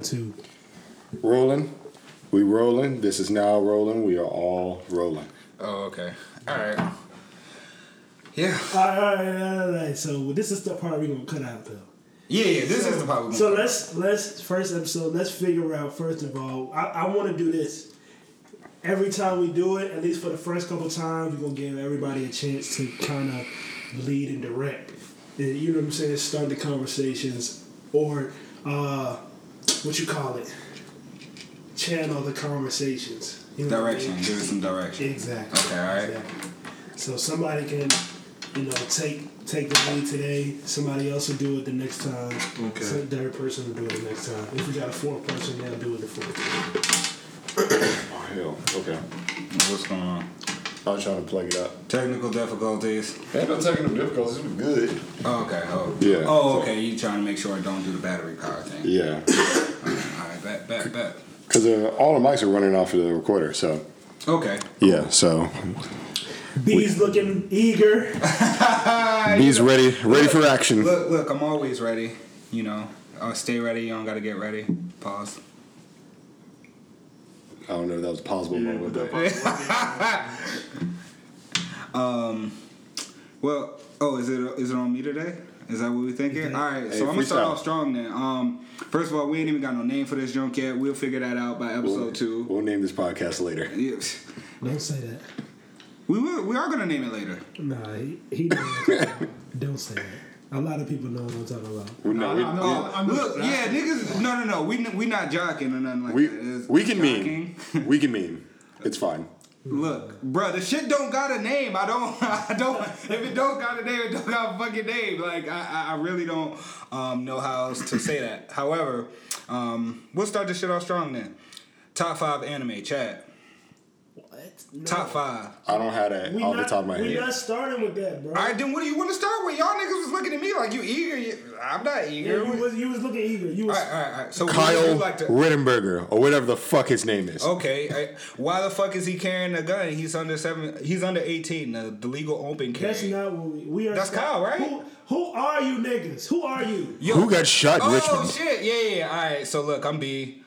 Two. Rolling. We rolling. This is now rolling. We are all rolling. Oh, okay. All right. Yeah. All right. So this is the part we're gonna cut out though. Yeah. This is the part. So let's first episode. Let's figure out first of all. I want to do this. Every time we do it, at least for the first couple times, we're gonna give everybody a chance to kind of lead and direct. You know what I'm saying? Start the conversations or what you call it? Channel the conversations. You know direction. I mean? Give it some direction. Exactly. Okay, all right. Exactly. So somebody can, take the lead today. Somebody else will do it the next time. Okay. So third person will do it the next time. If we got a fourth person, they'll do it the fourth time. Oh, hell. Okay. What's going on? I was trying to plug it up. Technical difficulties. Ain't no technical difficulties. It was good. Oh, okay. Oh. Yeah. Oh, okay. You trying to make sure I don't do the battery power thing. Yeah. All right. Back. Because all the mics are running off of the recorder, so. Okay. Yeah, so. B's looking eager. B's ready for action. Look, I'm always ready. I'll stay ready. You don't got to get ready. Pause. I don't know if that was a possible moment. Is it on me today? Is that what we're thinking? All right, so I'm going to start off strong then. First of all, we ain't even got no name for this junk yet. We'll figure that out by episode two. We'll name this podcast later. Yes. Don't say that. We are going to name it later. Nah, he don't say that. A lot of people know what I'm talking about. Niggas. No. We not jocking or nothing like that. We can meme. We can meme. It's fine. Look, bro, the shit don't got a name. I don't. If it don't got a name, it don't got a fucking name. Like I really don't know how else to say that. However, we'll start this shit off strong then. Top 5 anime, Chad. What? No. Top 5. I don't have that off the top of my head. We're not starting with that, bro. All right, then what do you want to start with? Y'all niggas was looking at me like you eager. I'm not eager. Yeah, you was looking eager. You was. All right. So Kyle Rittenberger or whatever the fuck his name is. Okay. Why the fuck is he carrying a gun? He's under 7. He's under 18. The legal open carry. That's not what we are. That's Kyle, right? Who are you niggas? Who are you? Yo, who got shot in Richmond? Oh, shit. Yeah. All right. So, look, I'm B.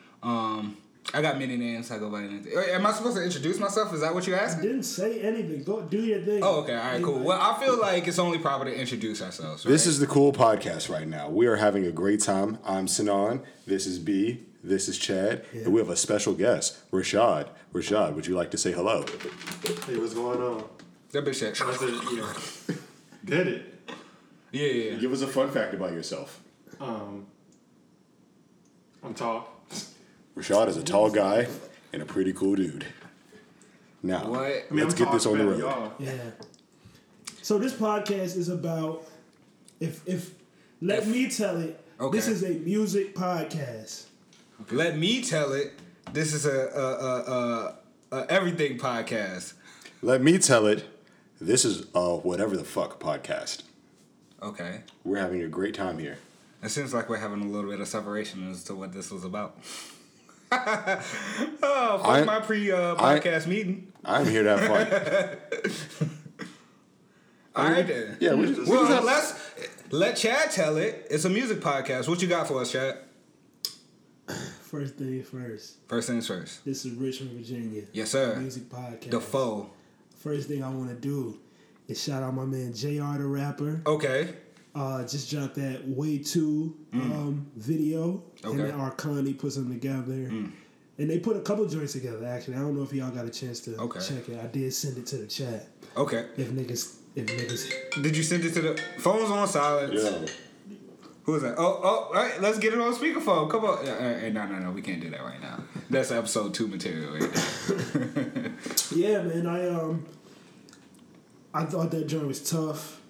I got many names. I go by anything. Am I supposed to introduce myself? Is that what you asked? I didn't say anything. Go do your thing. Oh, okay. All right, cool. Well, I feel like it's only proper to introduce ourselves. Right? This is the cool podcast right now. We are having a great time. I'm Sinan. This is B. This is Chad. Yeah. And we have a special guest, Rashad. Rashad, would you like to say hello? Hey, what's going on? That bitch said, did it. Yeah. Give us a fun fact about yourself. I'm tall. Rashad is a tall guy and a pretty cool dude. Now, let's get this on the road. Y'all. Yeah. So this podcast is about me tell it. Okay. This is a music podcast. Okay. Let me tell it. This is a everything podcast. Let me tell it. This is a whatever the fuck podcast. Okay. We're having a great time here. It seems like we're having a little bit of separation as to what this was about. Oh, fuck my podcast meeting. I'm here to have fun. All right then. Yeah, let Chad tell it. It's a music podcast. What you got for us, Chad? First thing first. First things first. This is Richmond, Virginia. Yes, sir. Music podcast. The Foe. First thing I want to do is shout out my man JR, the rapper. Okay. Just dropped that Way 2 video, and then Arkani puts them together, and they put a couple joints together. Actually, I don't know if y'all got a chance to check it. I did send it to the chat. Okay. If niggas, did you send it to the phones on silent? Yeah. Who is that? Oh, all right. Let's get it on speakerphone. Come on. No, we can't do that right now. That's episode 2 material. Right there. Yeah, man. I thought that joint was tough.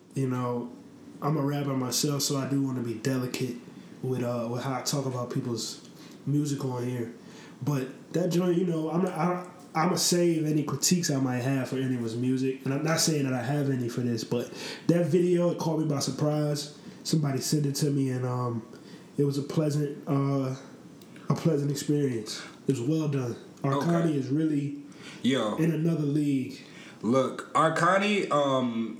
I'm a rapper myself, so I do want to be delicate with how I talk about people's music on here. But that joint, I'm going to save any critiques I might have for anyone's music. And I'm not saying that I have any for this, but that video, it caught me by surprise. Somebody sent it to me, and it was a pleasant experience. It was well done. Arkani is really in another league. Look, Arkani,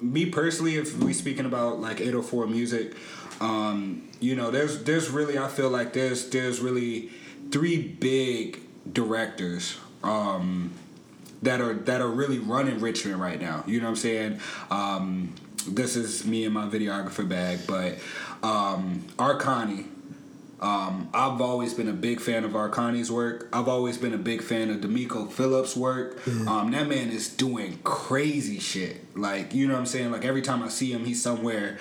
me personally, if we speaking about like 804 music, there's really, I feel like there's really three big directors that are really running Richmond right now. You know what I'm saying? This is me and my videographer bag, but Arkani. I've always been a big fan of Arkani's work. I've always been a big fan of D'Amico Phillips' work. Mm-hmm. That man is doing crazy shit. Like, you know what I'm saying? Like, every time I see him, he's somewhere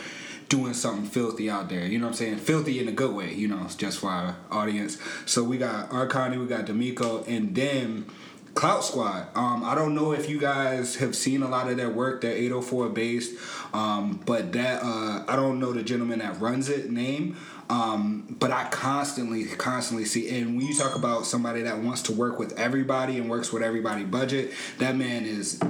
doing something filthy out there. You know what I'm saying? Filthy in a good way, you know, just for our audience. So we got Arkani, we got D'Amico, and then Clout Squad. I don't know if you guys have seen a lot of their work. They're 804 based, but that I don't know the gentleman that runs it name, but I constantly see. And when you talk about somebody that wants to work with everybody and works with everybody budget, that man is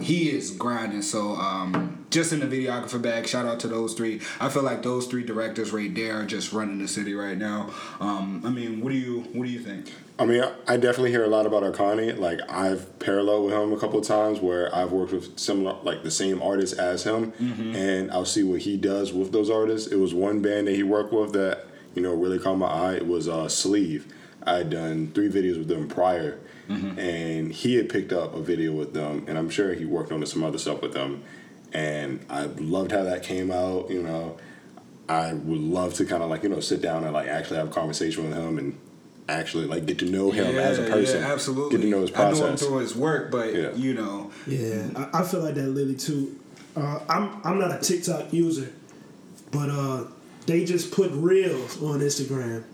grinding. So just in the videographer bag, shout out to those three. I feel like those three directors right there are just running the city right now. I mean, what do you think? I mean, I definitely hear a lot about Arkani. Like, I've paralleled with him a couple of times where I've worked with similar, like the same artists as him, mm-hmm. and I'll see what he does with those artists. It was one band that he worked with that, you know, really caught my eye. It was Sleeve. I had done 3 videos with them prior, mm-hmm. and he had picked up a video with them, and I'm sure he worked on some other stuff with them. And I loved how that came out, you know. I would love to kind of, like, you know, sit down and, like, actually have a conversation with him and actually, like, get to know him as a person. Yeah, absolutely. Get to know his process. I know him through his work, but, you know. Yeah, I feel like that literally, too. I'm not a TikTok user, but they just put reels on Instagram.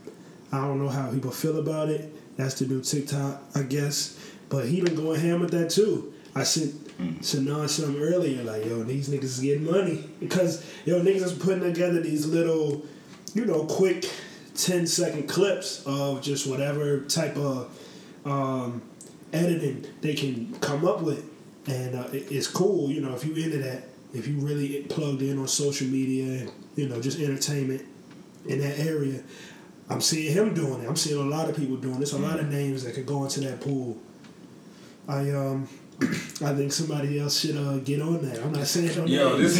I don't know how people feel about it. That's the new TikTok, I guess. But he been going ham with that, too. I sent Sinan something earlier, like, yo, these niggas is getting money. Because, yo, niggas is putting together these little, you know, quick 10-second clips of just whatever type of editing they can come up with. And it's cool, you know, if you into that, if you really plugged in on social media and, you know, just entertainment in that area. I'm seeing him doing it. I'm seeing a lot of people doing it. There's a lot of names that could go into that pool. I think somebody else should get on that. I'm not saying don't. Yo, this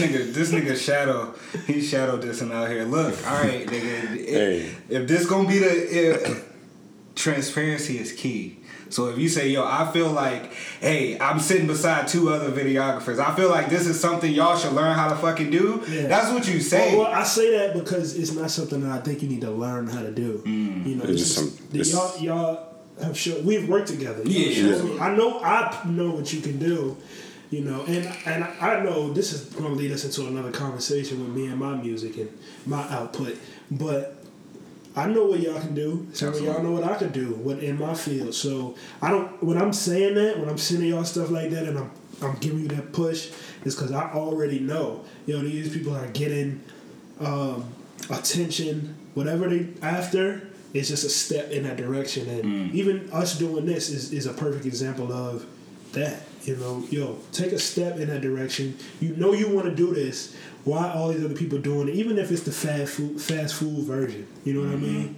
nigga shadow. He's shadow dissing out here. Look, all right, nigga. If this gonna be transparency is key. So if you say, yo, I feel like, hey, I'm sitting beside 2 other videographers. I feel like this is something y'all should learn how to fucking do. Yeah. That's what you say. Well, I say that because it's not something that I think you need to learn how to do. Mm. You know, it's just y'all. I'm sure we've worked together. Yeah. I know what you can do, you know, and I know this is going to lead us into another conversation with me and my music and my output, but I know what y'all can do. Some of y'all know what I can do in my field. So I don't. When I'm saying that, when I'm sending y'all stuff like that, and I'm giving you that push, it's because I already know. You know, these people are getting attention, whatever they after. It's just a step in that direction, and even us doing this is a perfect example of that. You know, yo, take a step in that direction. You know you want to do this. Why all these other people doing it? Even if it's the fast food version. You know what I mean?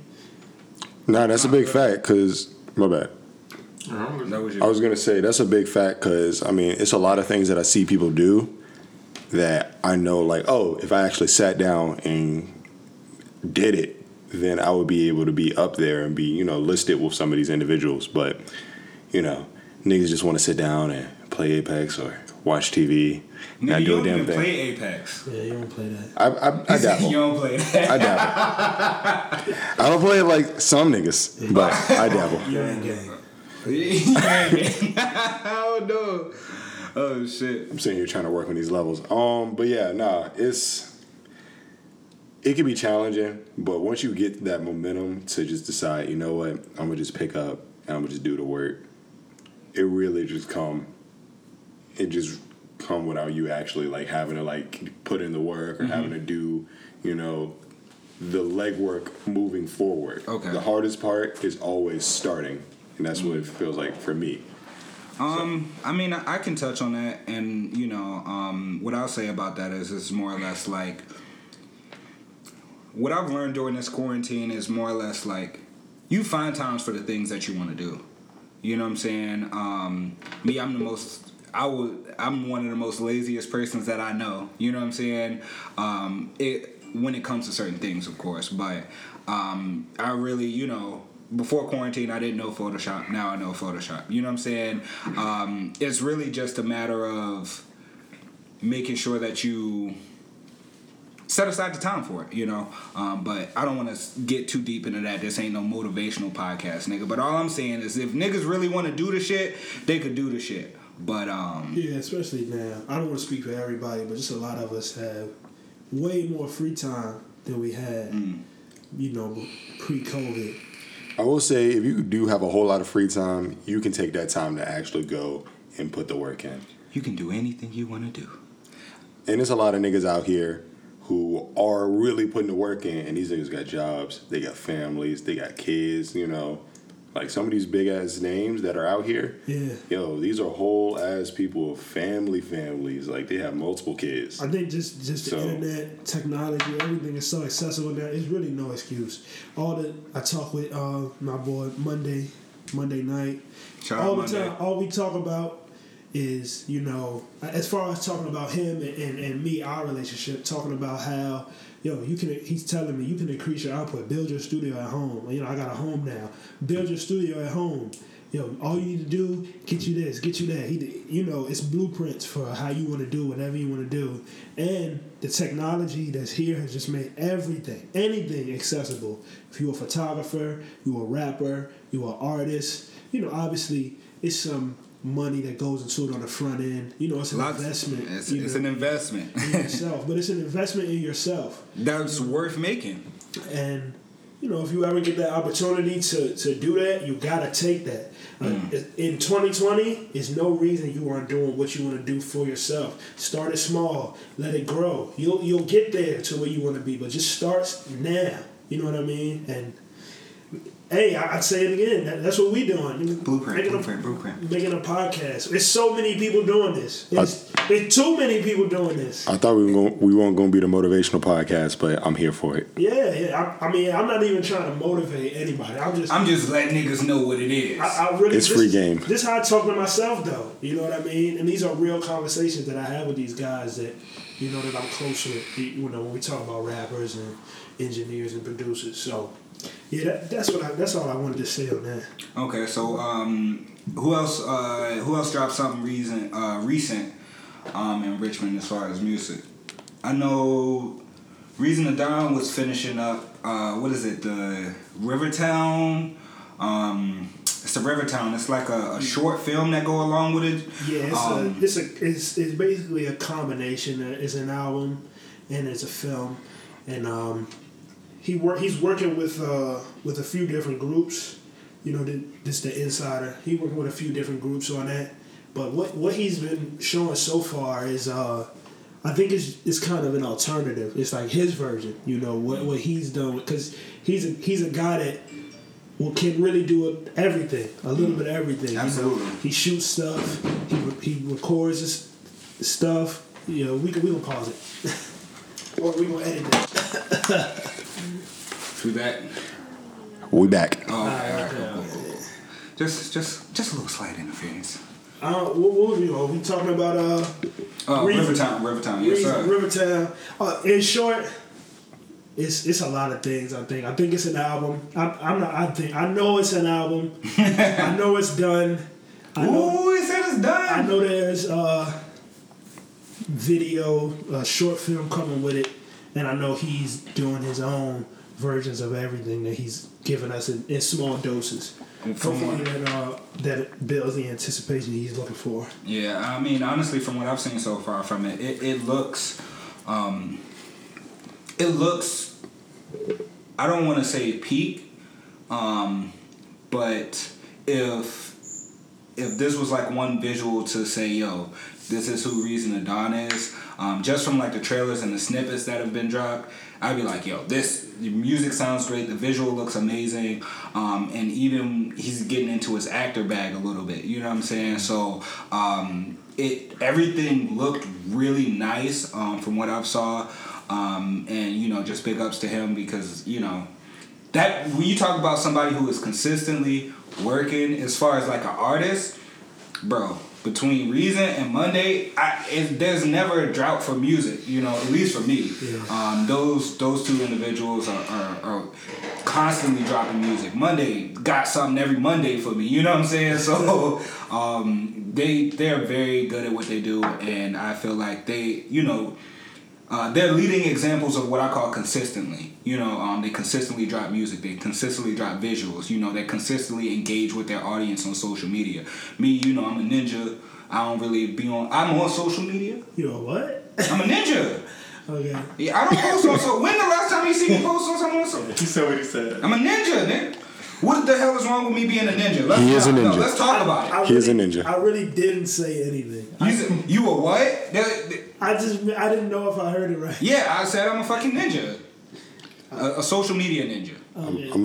Nah, that's a big fact. Cause my bad. I was gonna say that's a big fact. Cause I mean, it's a lot of things that I see people do that I know, like, oh, if I actually sat down and did it, then I would be able to be up there and be, you know, listed with some of these individuals. But, you know, niggas just want to sit down and play Apex or watch TV. Nigga, you don't even play Apex. Yeah, you don't play that. I dabble. You don't play that. I dabble. I don't play it like some niggas, but I dabble. You ain't gang. I don't know. Oh, shit. I'm sitting here trying to work on these levels. But, yeah, nah, It can be challenging, but once you get that momentum to just decide, you know what, I'm going to just pick up and I'm going to just do the work, it really just come. It just come without you actually, like, having to, like, put in the work or having to do, you know, the legwork moving forward. Okay. The hardest part is always starting, and that's what it feels like for me. I mean, I can touch on that, and, you know, what I'll say about that is it's more or less like, what I've learned during this quarantine is more or less like you find times for the things that you want to do. You know what I'm saying? Me, I'm one of the most laziest persons that I know. You know what I'm saying? When it comes to certain things, of course, but I really, you know, before quarantine, I didn't know Photoshop. Now I know Photoshop. You know what I'm saying? It's really just a matter of making sure that you set aside the time for it, you know. But I don't want to get too deep into that. This ain't no motivational podcast, nigga. But all I'm saying is if niggas really want to do the shit, they could do the shit. But yeah, especially now. I don't want to speak for everybody, but just a lot of us have way more free time than we had, you know, pre-COVID. I will say, if you do have a whole lot of free time, you can take that time to actually go and put the work in. You can do anything you want to do. And there's a lot of niggas out here who are really putting the work in, and these niggas got jobs, they got families, they got kids, you know. Like, some of these big-ass names that are out here, yeah, yo, these are whole-ass people, families. Like, they have multiple kids. I think just the internet, technology, everything is so accessible now. It's really no excuse. All that I talk with my boy Monday night. All the time, all we talk about is, you know, as far as talking about him and me, our relationship, talking about how, yo, you can, he's telling me you can increase your output, build your studio at home. You know, I got a home now. Build your studio at home. Yo, all you need to do, get you this, get you that. He, you know, it's blueprints for how you want to do whatever you want to do. And the technology that's here has just made everything, anything accessible. If you're a photographer, you're a rapper, you're an artist, you know, obviously it's some money that goes into it on the front end. You know, it's an investment. It's an investment. In yourself. But it's an investment in yourself. That's worth making. And, you know, if you ever get that opportunity to do that, you got to take that. In 2020, there's no reason you aren't doing what you want to do for yourself. Start it small. Let it grow. You'll get there to where you want to be. But just start now. You know what I mean? And hey, I'd say it again. That's what we doing. Blueprint. Making a podcast. There's so many people doing this. There's too many people doing this. I thought we weren't going to be the motivational podcast, but I'm here for it. Yeah. I mean, I'm not even trying to motivate anybody. I'm just letting niggas know what it is. It's free game. This is how I talk to myself, though. You know what I mean? And these are real conversations that I have with these guys that, you know, that I'm close with. You know, when we talk about rappers and engineers and producers, so. Yeah, that's all I wanted to say on that. Okay, so who else dropped something recent in Richmond as far as music? I know Reason Adonis was finishing up the Rivertown. It's the Rivertown. It's like a short film that go along with it. Yeah, it's basically a combination. It's an album and it's a film, and He's working with a few different groups. You know, this the insider. He working with a few different groups on that. But what he's been showing so far is, I think it's kind of an alternative. It's like his version. You know what he's done, because he's a guy that can really do everything, a little bit of everything. Absolutely. You know? He shoots stuff. He records his stuff. You know, we gonna pause it, or we gonna edit it. Through that, we back. Oh, okay. Cool. Just a little slight interference. What were we talking about? Rivertown. Yes, sir. Rivertown. In short, it's a lot of things. I think it's an album. I know it's an album. I know it's done. He said it's done. I know there's video, a short film coming with it, and I know he's doing his own versions of everything that he's given us in small doses. Hopefully that builds the anticipation he's looking for. Yeah, I mean, honestly, from what I've seen so far from it, it looks. I don't want to say peak, but if this was like one visual to say, yo, this is who Reason Adonis is, just from like the trailers and the snippets that have been dropped, I'd be like, yo, the music sounds great, the visual looks amazing, and even he's getting into his actor bag a little bit, you know what I'm saying? So everything looked really nice from what I've saw, and, you know, just big ups to him because, you know, that when you talk about somebody who is consistently working as far as like an artist, bro, between Reason and Monday, there's never a drought for music, you know, at least for me. Yeah. Those two individuals are constantly dropping music. Monday got something every Monday for me, you know what I'm saying? So they're very good at what they do, and I feel like they, you know, they're leading examples of what I call consistently. You know, they consistently drop music. They consistently drop visuals. You know, they consistently engage with their audience on social media. Me, you know, I'm a ninja. I don't really be on... I'm on social media. You know what? I'm a ninja. Okay. Yeah, I don't post on social... When the last time you see me post on someone on social? You said what he said. I'm a ninja, nigga. What the hell is wrong with me being a ninja? He is a ninja. No, let's talk about it. He is a ninja. I really didn't say anything. You a what? I didn't know if I heard it right. Yeah, I said I'm a fucking ninja. A social media ninja. Okay. I'm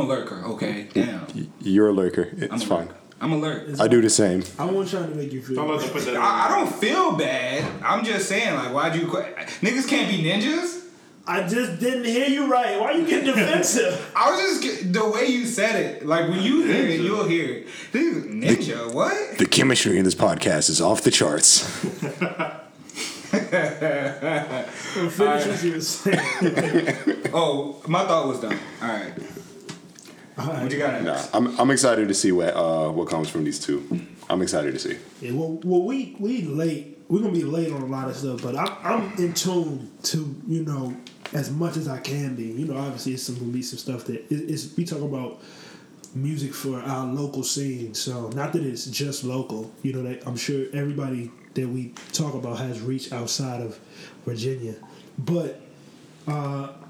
a lurker, okay? Damn. You're a lurker. It's fine. I'm a lurker. I do the same. I won't try to make you feel bad. I don't feel bad. I'm just saying, like, why'd you... Niggas can't be ninjas? I just didn't hear you right. Why are you getting defensive? I was just... The way you said it. Like, when you hear it, you'll hear it. Ninja, what? The chemistry in this podcast is off the charts. My thought was done. Alright. What you got next? I'm excited to see what comes from these two. I'm excited to see. Yeah, well we late. We're gonna be late on a lot of stuff, but I'm in tune to, you know, as much as I can be. You know, obviously it's gonna be some stuff that it's we talk about music for our local scene, so not that it's just local. You know, that I'm sure everybody that we talk about has reached outside of Virginia. But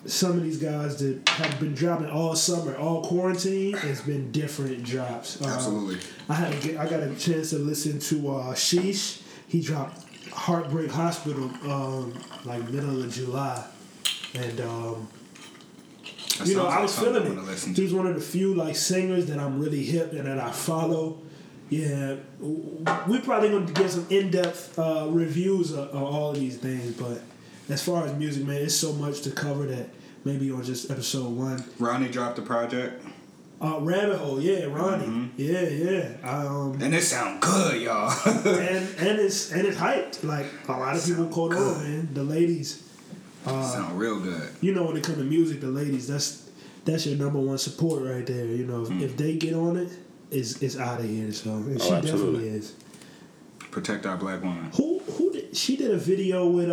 some of these guys that have been dropping all summer, all quarantine, it's been different drops. Absolutely. I got a chance to listen to Sheesh. He dropped Heartbreak Hospital like middle of July. And, you know, I was feeling it. He's one of the few like singers that I'm really hip and that I follow. Yeah, we're probably going to get some in-depth reviews of all of these things, but as far as music, man, it's so much to cover that maybe on just episode one. Ronnie dropped the project. Rabbit Hole, yeah, Ronnie. Mm-hmm. Yeah. And it sound good, y'all. and it's hyped. Like, a lot of people caught on, man. The ladies. Sound real good. You know, when it comes to music, the ladies, that's your number one support right there. You know, if they get on it, Is out of here, so and she absolutely. Definitely is. Protect our black woman. Who did she did a video with?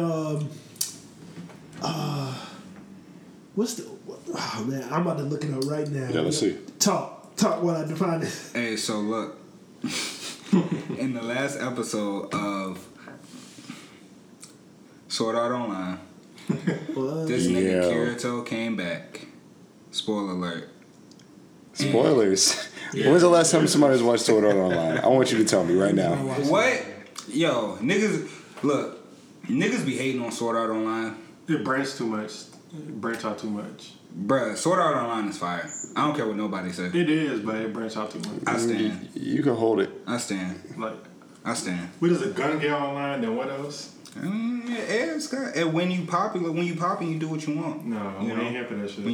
Oh man, I'm about to look it up right now. Yeah, let's see. Talk while I define it. Hey, so look, in the last episode of Sword Art Online, this nigga Kirito came back. Spoiler alert. Spoilers. Yeah. When was the last time somebody's watched Sword Art Online? I want you to tell me right now. What? Yo, niggas, look, niggas be hating on Sword Art Online. It branches too much. It branches out too much. Bruh, Sword Art Online is fire. I don't care what nobody says. It is, but it branches out too much. I stand. You can hold it. I stand. Like, I stand. What is a gun get online? Then what else? And when you popular, you do what you want. No, we ain't here for that shit.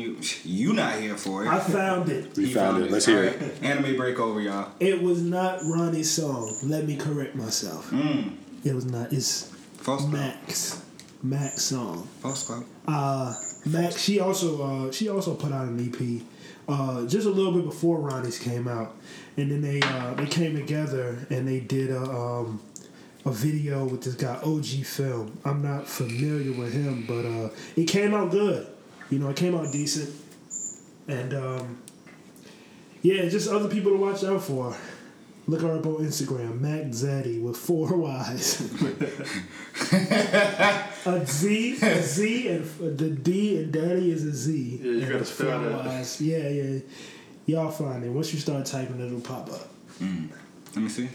You not here for it. I found it. We found it. Let's hear it. Anime breakover, y'all. It was not Ronnie's song. Let me correct myself. It was not. It's False Max. Club. Max song. False Club. Max. She also put out an EP. Just a little bit before Ronnie's came out, and then they came together and they did a video with this guy OG Film. I'm not familiar with him, but it came out good. You know, it came out decent, and just other people to watch out for. Look her up on Instagram, MacZaddy with 4 Y's, a Z, and the D and Daddy is a Z. Yeah, you gotta spell that. Yeah. Y'all find it. Once you start typing, it'll pop up. Let me see.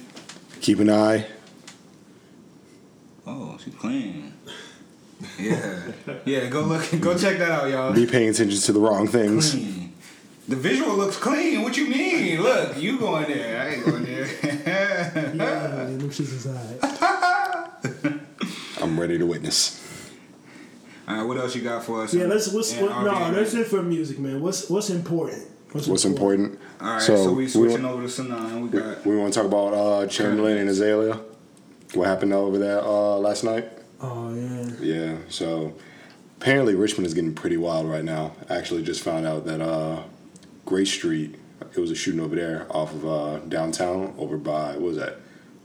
Keep an eye. Oh, she's playing. Yeah. Go check that out, y'all. Be paying attention to the wrong things. Clean. The visual looks clean. What you mean? Look, you going there? I ain't going there. Yeah, look, she's inside. I'm ready to witness. All right, what else you got for us? Yeah, that's it for music, man. What's important? What's important? All right, so we switching over to Sinan. We want to talk about Chamberlain and Azalea. What happened over there last night? Oh, yeah. Yeah, so apparently Richmond is getting pretty wild right now. I actually just found out that Gray Street, it was a shooting over there off of downtown over by, what was that,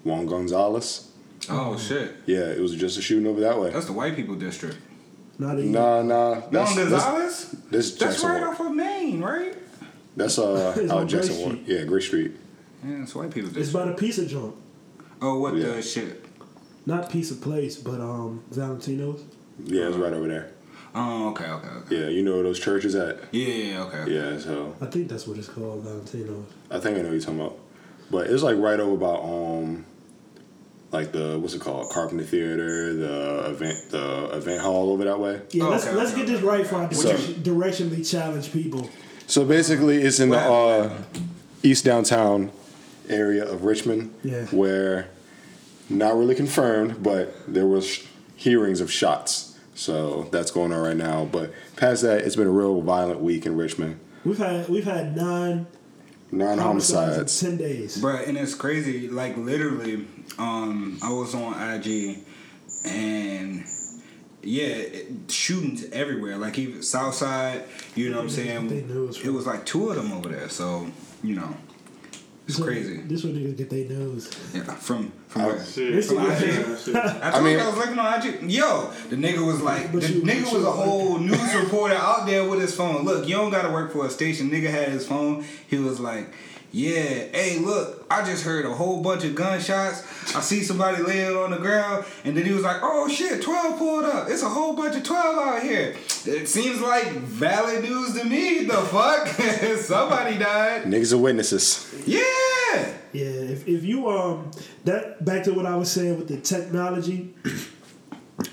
Juan Gonzalez? Oh, shit. Yeah, it was just a shooting over that way. That's the white people district. Nah. Juan Gonzalez? That's right off of Maine, right? That's out Jackson Ward. Yeah, Gray Street. Yeah, that's white people district. It's by the pizza joint. Oh, what the shit? Not pizza place, but Valentino's. Yeah, it's right over there. Oh, okay. Yeah, you know where those churches at? Yeah, okay. Yeah, so I think that's what it's called, Valentino's. I think I know what you're talking about. But it's like right over by like the what's it called? Carpenter Theater, the event hall over that way. Yeah, let's get this right before I directionally challenge people. So basically it's in the East Downtown area of Richmond, where not really confirmed, but there was hearings of shots. So that's going on right now. But past that, it's been a real violent week in Richmond. We've had nine homicides in 10 days, bruh. And it's crazy. Like literally, I was on IG, and shootings everywhere. Like even Southside, you know what I'm saying? They knew it was like 2 of them over there. So you know. It's crazy. This one niggas get their nose. Yeah, from where? Shit. From IG. I was looking on IG. Yo, the nigga was like, the nigga was a whole news reporter out there with his phone. Look, you don't gotta work for a station. Nigga had his phone. He was like, yeah, hey, look, I just heard a whole bunch of gunshots. I see somebody laying on the ground, and then he was like, oh shit, 12 pulled up. It's a whole bunch of 12 out here. It seems like valid news to me. The fuck? Somebody died. Niggas are witnesses. Yeah. If you that back to what I was saying with the technology,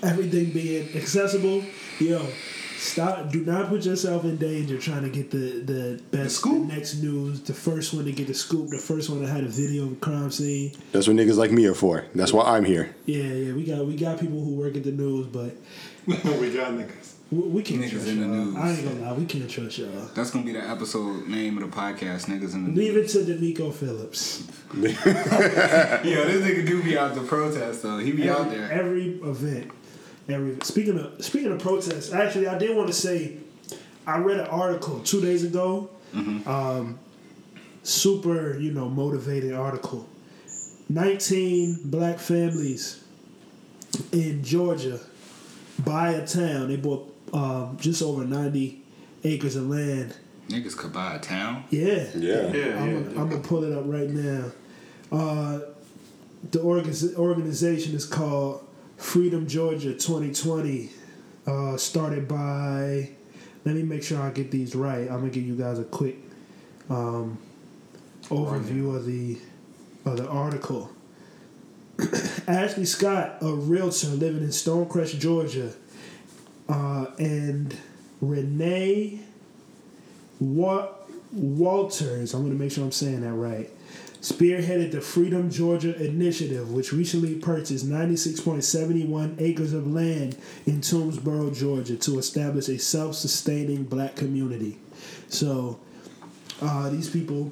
everything being accessible, yo. Stop! Do not put yourself in danger trying to get the best scoop, the next news, the first one to get the scoop, the first one that had a video of a crime scene. That's what niggas like me are for. That's why I'm here. Yeah. We got people who work at the news, but we got niggas. We can't niggas trust in the news. I ain't gonna lie, we can't trust y'all. That's gonna be the episode name of the podcast, Niggas in the News. Leave it to D'Amico Phillips. Yo, this nigga do be out to protest though. He be out there every event. Speaking of protests, actually, I did want to say, I read an article 2 days ago, super motivated article. 19 black families in Georgia buy a town. They bought just over 90 acres of land. Niggas could buy a town. Yeah. I'm gonna pull it up right now. The organization is called Freedom Georgia 2020, started by, let me make sure I get these right. I'm going to give you guys a quick overview of the article. Ashley Scott, a realtor living in Stonecrest, Georgia, and Renee Walters, I'm going to make sure I'm saying that right, spearheaded the Freedom Georgia Initiative, which recently purchased 96.71 acres of land in Toomsboro, Georgia, to establish a self-sustaining black community. So these people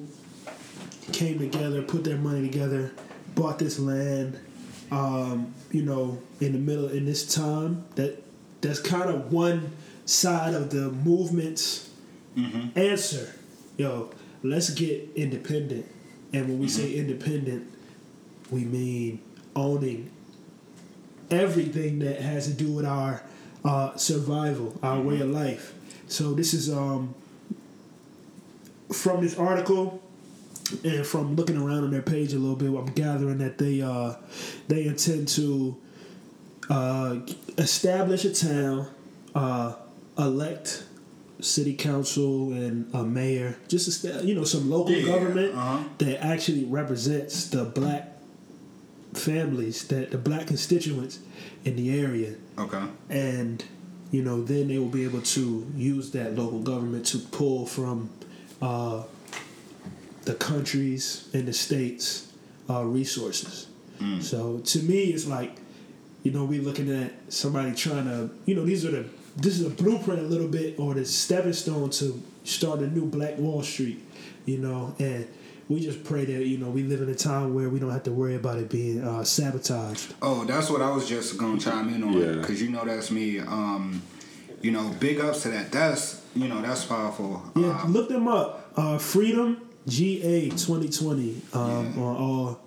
came together, put their money together, bought this land, in this time. That's kind of one side of the movement's answer. Yo, let's get independent. And when we say independent, we mean owning everything that has to do with our survival, our way of life. So this is from this article and from looking around on their page a little bit, I'm gathering that they intend to establish a town, elect city council and a mayor, just some local government that actually represents the black families, that the black constituents in the area. Okay, and then they will be able to use that local government to pull from the countries and the states' resources. So to me, it's like we looking at somebody trying to this is a blueprint a little bit, or the stepping stone to start a new Black Wall Street, you know, and we just pray that, you know, we live in a time where we don't have to worry about it being sabotaged. Oh, that's what I was just going to chime in on, because, you know, that's me. You know, big ups to that. That's, you know, that's powerful. Yeah, look them up. Freedom GA 2020 on all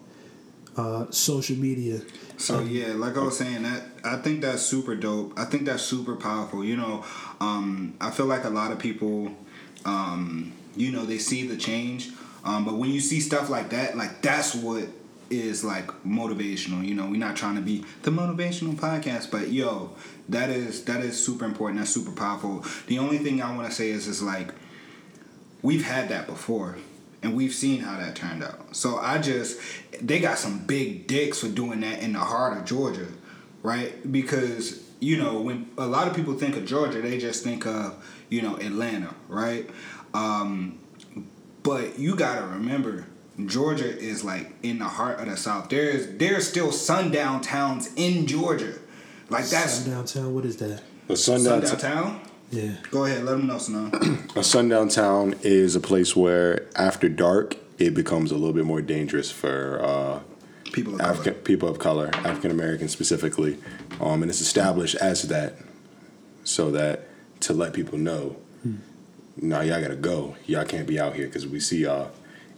social media. So, yeah, like I was saying, that I think that's super dope. I think that's super powerful. You know, I feel like a lot of people, you know, they see the change. But when you see stuff like that, like that's what is like motivational. You know, we're not trying to be the motivational podcast, but yo, that is super important. That's super powerful. The only thing I want to say is like, we've had that before. And we've seen how that turned out. So they got some big dicks for doing that in the heart of Georgia, right? Because, you know, when a lot of people think of Georgia, they just think of, you know, Atlanta, right? But you got to remember, Georgia is like in the heart of the South. There's still sundown towns in Georgia. Like that's... Sundown town, what is that? A sundown town? Yeah. Go ahead, let them know, Sinan. A sundown town is a place where after dark it becomes a little bit more dangerous for people of color, African Americans specifically, and it's established as that, so that to let people know, nah, y'all gotta go, y'all can't be out here because we see y'all,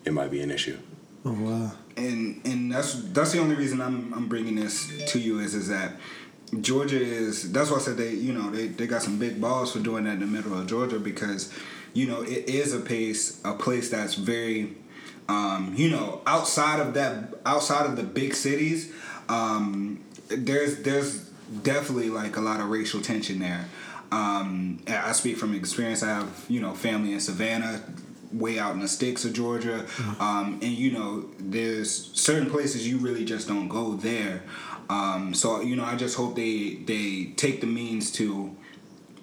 it might be an issue. Oh wow! And that's the only reason I'm bringing this to you is that. Georgia is, that's why I said they got some big balls for doing that in the middle of Georgia because, you know, it is a place that's very, you know, outside of the big cities, there's definitely like a lot of racial tension there. I speak from experience. I have, you know, family in Savannah, way out in the sticks of Georgia. And, you know, there's certain places you really just don't go there. So, you know, I just hope they take the means to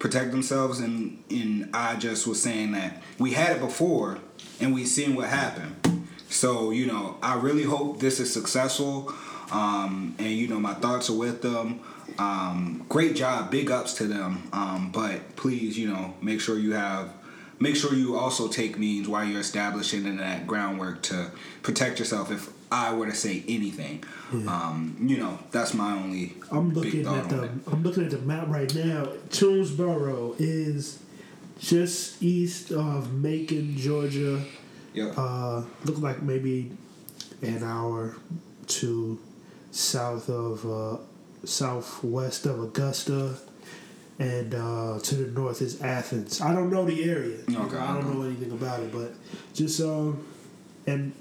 protect themselves. And I just was saying that we had it before and we seen what happened. So, you know, I really hope this is successful. And, you know, my thoughts are with them. Great job. Big ups to them. But please, you know, make sure you also take means while you're establishing in that groundwork to protect yourself if I were to say anything. Yeah. You know, that's my only big thought on it. I'm looking at the map right now. Toomsboro is just east of Macon, Georgia. Yep. Look like maybe an hour to southwest of Augusta. And to the north is Athens. I don't know the area. Okay, I don't know anything about it, but just and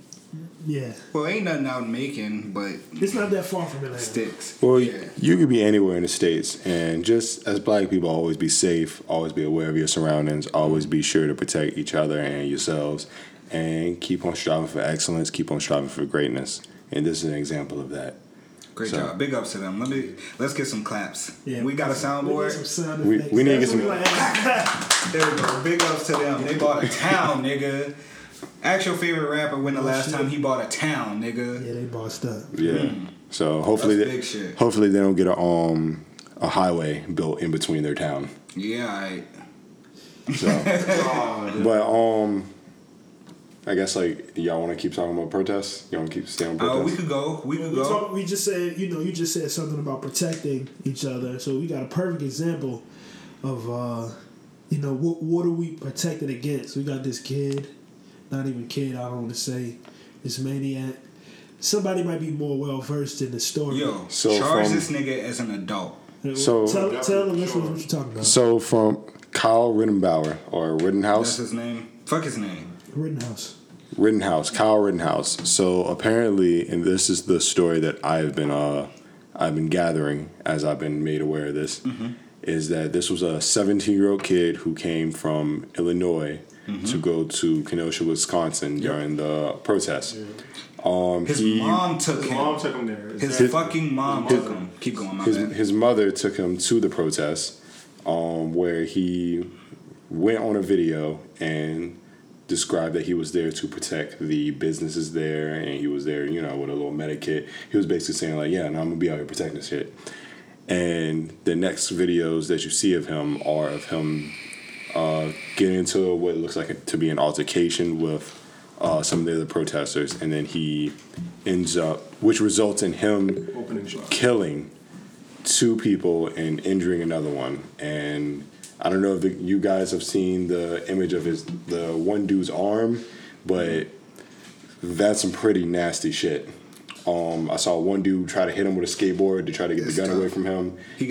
yeah. Well, ain't nothing out in Macon, but it's not that far from Atlanta. Sticks. Well, yeah. You could be anywhere in the States, and just as Black people, always be safe, always be aware of your surroundings, always be sure to protect each other and yourselves, and keep on striving for excellence, keep on striving for greatness. And this is an example of that. Great job. Big ups to them. Let's get some claps. Yeah, we got a soundboard. We need to get some claps. There we go. Big ups to them. They bought a town, nigga. Ask your favorite rapper when the last time he bought a town, nigga. Yeah, they bossed up. Yeah. So hopefully they don't get a highway built in between their town. Yeah, so but I guess, like, y'all want to keep talking about protests? Y'all want to keep staying on protests? We could go. We just said, you know, you just said something about protecting each other. So we got a perfect example of, you know, what are we protected against? We got this kid, not even kid, I don't want to say, this maniac. Somebody might be more well-versed in the story. Yo, so charge this nigga as an adult. So tell the listeners what you're talking about. So from Kyle Rittenbauer, or Rittenhouse. That's his name. Fuck his name. Rittenhouse, Kyle Rittenhouse. So apparently, and this is the story that I've been gathering as I've been made aware of this, is that this was a 17-year-old kid who came from Illinois to go to Kenosha, Wisconsin during the protest. Yeah. His mom took him there. His fucking mom took him. Keep going. His mother took him to the protest, where he went on a video and described that he was there to protect the businesses there, and he was there, you know, with a little medic kit. He was basically saying, like, yeah, no, I'm gonna be out here protecting this shit. And the next videos that you see of him are of him get into what looks like to be an altercation with some of the other protesters, and then he ends up, which results in him killing two people and injuring another one. And I don't know if you guys have seen the image of the one dude's arm, but that's some pretty nasty shit. I saw one dude try to hit him with a skateboard to try to get the gun away from him. He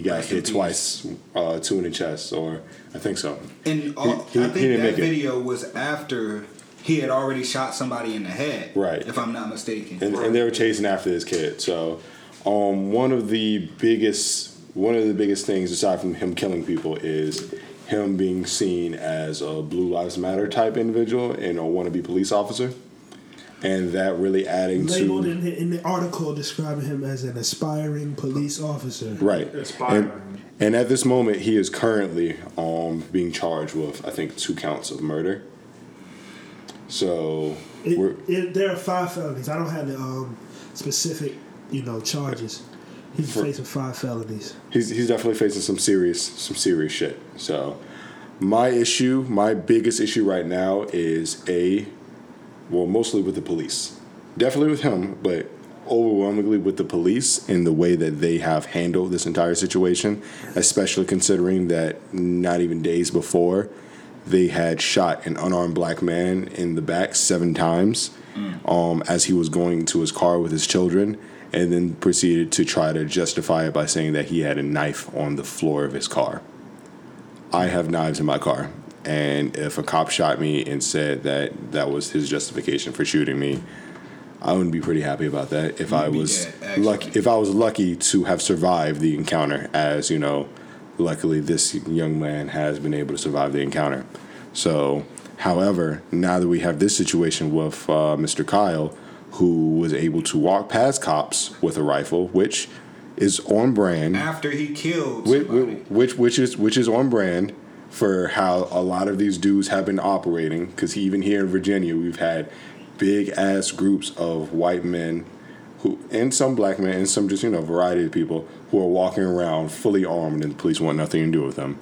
got hit twice, two in the chest, or I think so. And I think that video was after he had already shot somebody in the head, right? If I'm not mistaken. And they were chasing after this kid. So, one of the biggest things aside from him killing people is him being seen as a Blue Lives Matter type individual and a wannabe police officer. And that really adding labeled to... Labeled in the article describing him as an aspiring police officer. Right. Aspiring. And at this moment, he is currently being charged with, I think, 2 counts of murder. So... There are 5 felonies. I don't have the specific, charges. He's facing 5 felonies. He's definitely facing some serious shit. So, my biggest issue right now is mostly with the police. Definitely with him, but overwhelmingly with the police in the way that they have handled this entire situation, especially considering that not even days before, they had shot an unarmed black man in the back 7 times as he was going to his car with his children, and then proceeded to try to justify it by saying that he had a knife on the floor of his car. I have knives in my car. And if a cop shot me and said that was his justification for shooting me, I wouldn't be pretty happy about that. If I was lucky to have survived the encounter, as luckily this young man has been able to survive the encounter. So, however, now that we have this situation with Mr. Kyle, who was able to walk past cops with a rifle, which is on brand after he killed somebody, which is on brand for how a lot of these dudes have been operating, because even here in Virginia, we've had big-ass groups of white men who, and some black men, and some just, variety of people who are walking around fully armed, and the police want nothing to do with them.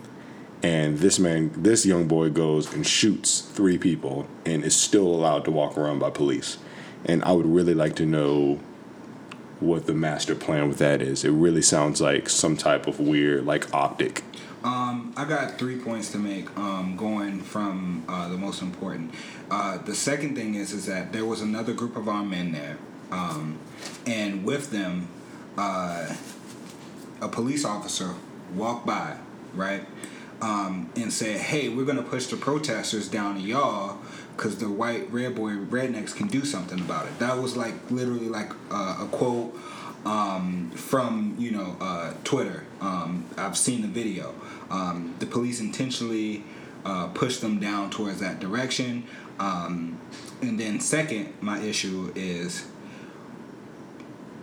And this young boy goes and shoots 3 people and is still allowed to walk around by police. And I would really like to know what the master plan with that is. It really sounds like some type of weird, optic. I got 3 points to make, going from the most important. The second thing is that there was another group of armed men there, and with them, a police officer walked by, right, and said, "Hey, we're going to push the protesters down to y'all because the white red boy rednecks can do something about it." That was literally a quote from Twitter. I've seen the video. The police intentionally pushed them down towards that direction. And then second, my issue is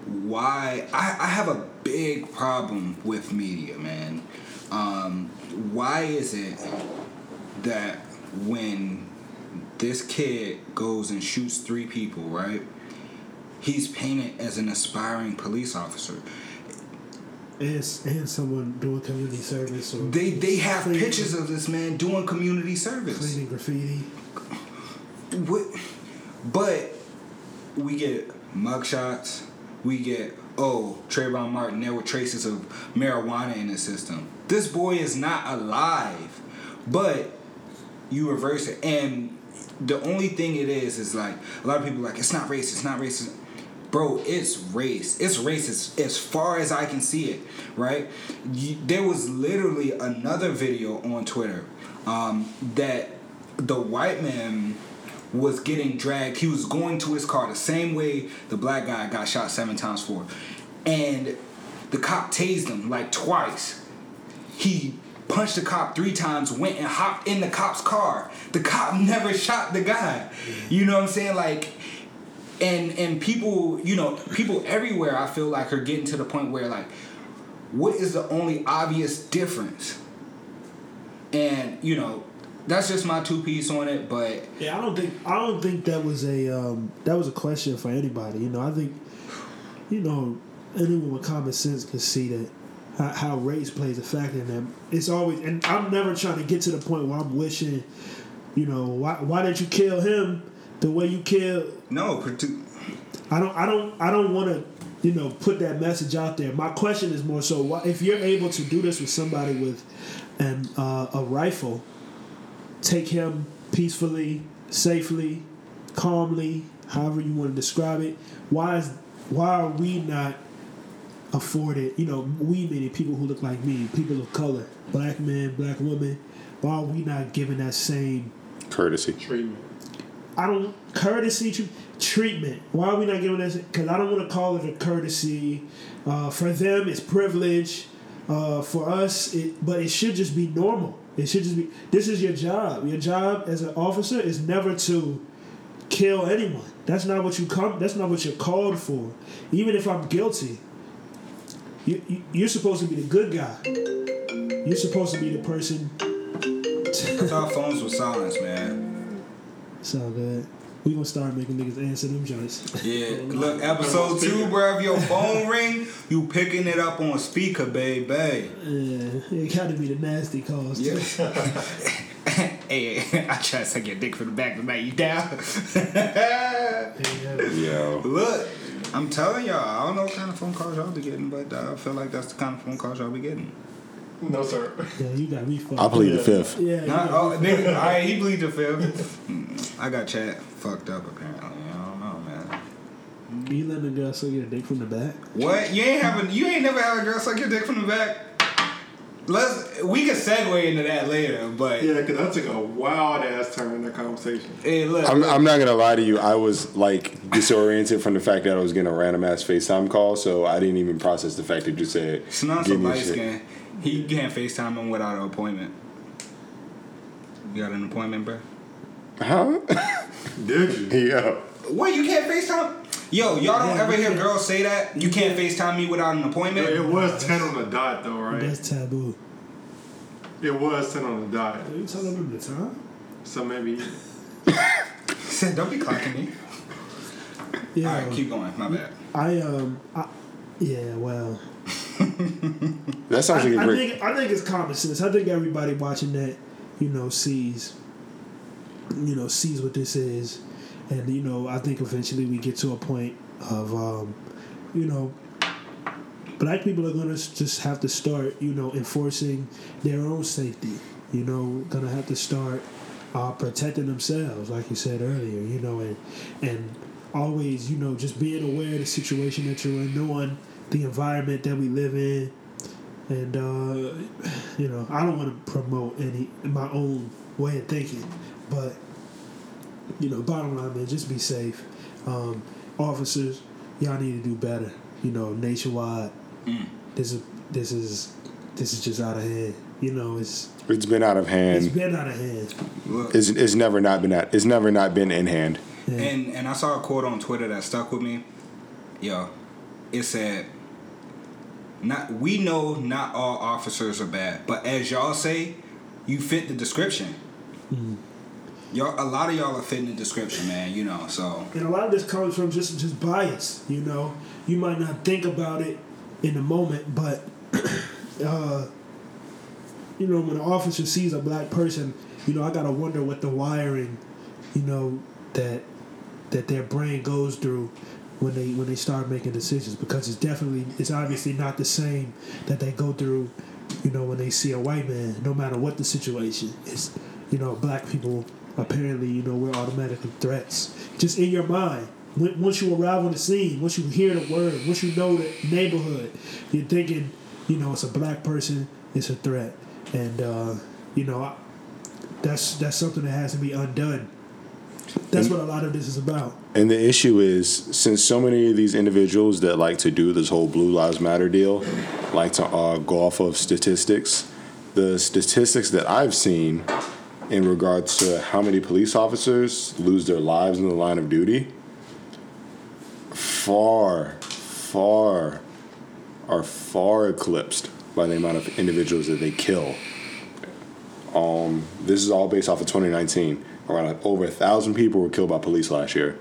why I have a big problem with media, man. Why is it that when this kid goes and shoots 3 people, right, he's painted as an aspiring police officer? And someone doing community service. Or they have pictures of this man doing community service. Cleaning graffiti. What? But we get mugshots. We get, Trayvon Martin, there were traces of marijuana in his system. This boy is not alive. But you reverse it. And the only thing it is like, a lot of people are like, it's not racist, it's not racist. Bro, it's race. It's racist as far as I can see it, right? There was literally another video on Twitter that the white man was getting dragged. He was going to his car the same way the black guy got shot 7 times for. And the cop tased him 2 times. He punched the cop 3 times, went and hopped in the cop's car. The cop never shot the guy. You know what I'm saying? And people everywhere, I feel like, are getting to the point where, what is the only obvious difference? And, that's just my 2 piece on it, but... Yeah, I don't think that was a question for anybody. I think, anyone with common sense could see that how race plays a factor in them. It's always, and I'm never trying to get to the point where I'm wishing, you know, why did you kill him the way you killed? No, I don't want to, you know, put that message out there. My question is more so, why, if you're able to do this with somebody with an a rifle, take him peacefully, safely, calmly, however you want to describe it. Why are we not afforded, you know, we meaning people who look like me, people of color, black men, black women, why are we not given that same courtesy treatment? Treatment. Why are we not giving that? Because I don't want to call it a courtesy. For them, it's privilege. For us, but it should just be normal. It should just be. This is your job. Your job as an officer is never to kill anyone. That's not what you come. That's not what you're called for. Even if I'm guilty, you're supposed to be the good guy. You're supposed to be the person. I thought phones were silence, man. It's all good. We gonna start making niggas answer them joints. Yeah, look, episode 2, bro. If your phone ring, you picking it up on speaker, baby. Yeah, it gotta be the nasty calls. Yeah. Hey, I try to suck your dick from the back to make you down. Yo, look, I'm telling y'all, I don't know what kind of phone calls y'all be getting, but I feel like that's the kind of phone calls y'all be getting. No, sir. Yeah, you got me fucked. I plead the fifth. Yeah. Nigga, all right, he plead the fifth. I got Chad fucked up, apparently. I don't know, man. You let a girl suck your dick from the back? What? You ain't never had a girl suck your dick from the back? We can segue into that later, but... Yeah, because that took a wild-ass turn in the conversation. Hey, look, I'm not going to lie to you. I was, like, disoriented from the fact that I was getting a random-ass FaceTime call, so I didn't even process the fact that you said... It's not so light skin. He can't FaceTime him without an appointment. You got an appointment, bro? Huh? Did you? Yeah. What? You can't FaceTime? Yo, y'all don't ever hear girls say that? You can't FaceTime me without an appointment? Yeah, it was 10 on the dot, though, right? That's taboo. It was 10 on the dot. Are you telling him the time? So maybe... Said, don't be clocking me. Yeah. All right, keep going. My bad. Yeah, well... That sounds like a great. I think it's common sense. I think everybody watching that, you know, sees what this is, and you know, I think eventually we get to a point of, you know, black people are gonna just have to start, you know, enforcing their own safety. You know, gonna have to start protecting themselves, like you said earlier. You know, and always, you know, just being aware of the situation that you're in. The environment that we live in, and you know, I don't want to promote any my own way of thinking, but you know, bottom line, man, just be safe. Officers, y'all need to do better. You know, nationwide, this is just out of hand. You know, it's been out of hand. It's been out of hand. Look. It's never not been in hand. Yeah. And I saw a quote on Twitter that stuck with me. Yo, it said. We know not all officers are bad, but as y'all say, you fit the description. Mm-hmm. A lot of y'all are fitting the description, man. You know, so and a lot of this comes from just bias. You know, you might not think about it in the moment, but you know, when an officer sees a black person, you know, I gotta wonder what the wiring, you know, that their brain goes through. When they start making decisions, because it's obviously not the same that they go through, you know, when they see a white man. No matter what the situation is, you know, black people apparently, you know, we're automatically threats just in your mind. Once you arrive on the scene, once you hear the word, once you know the neighborhood, you're thinking, you know, it's a black person, it's a threat, and you know, that's something that has to be undone. That's what a lot of this is about. And the issue is, since so many of these individuals that like to do this whole Blue Lives Matter deal like to go off of statistics, the statistics that I've seen in regards to how many police officers lose their lives in the line of duty are far eclipsed by the amount of individuals that they kill. This is all based off of 2019. Around over 1,000 people were killed by police last year.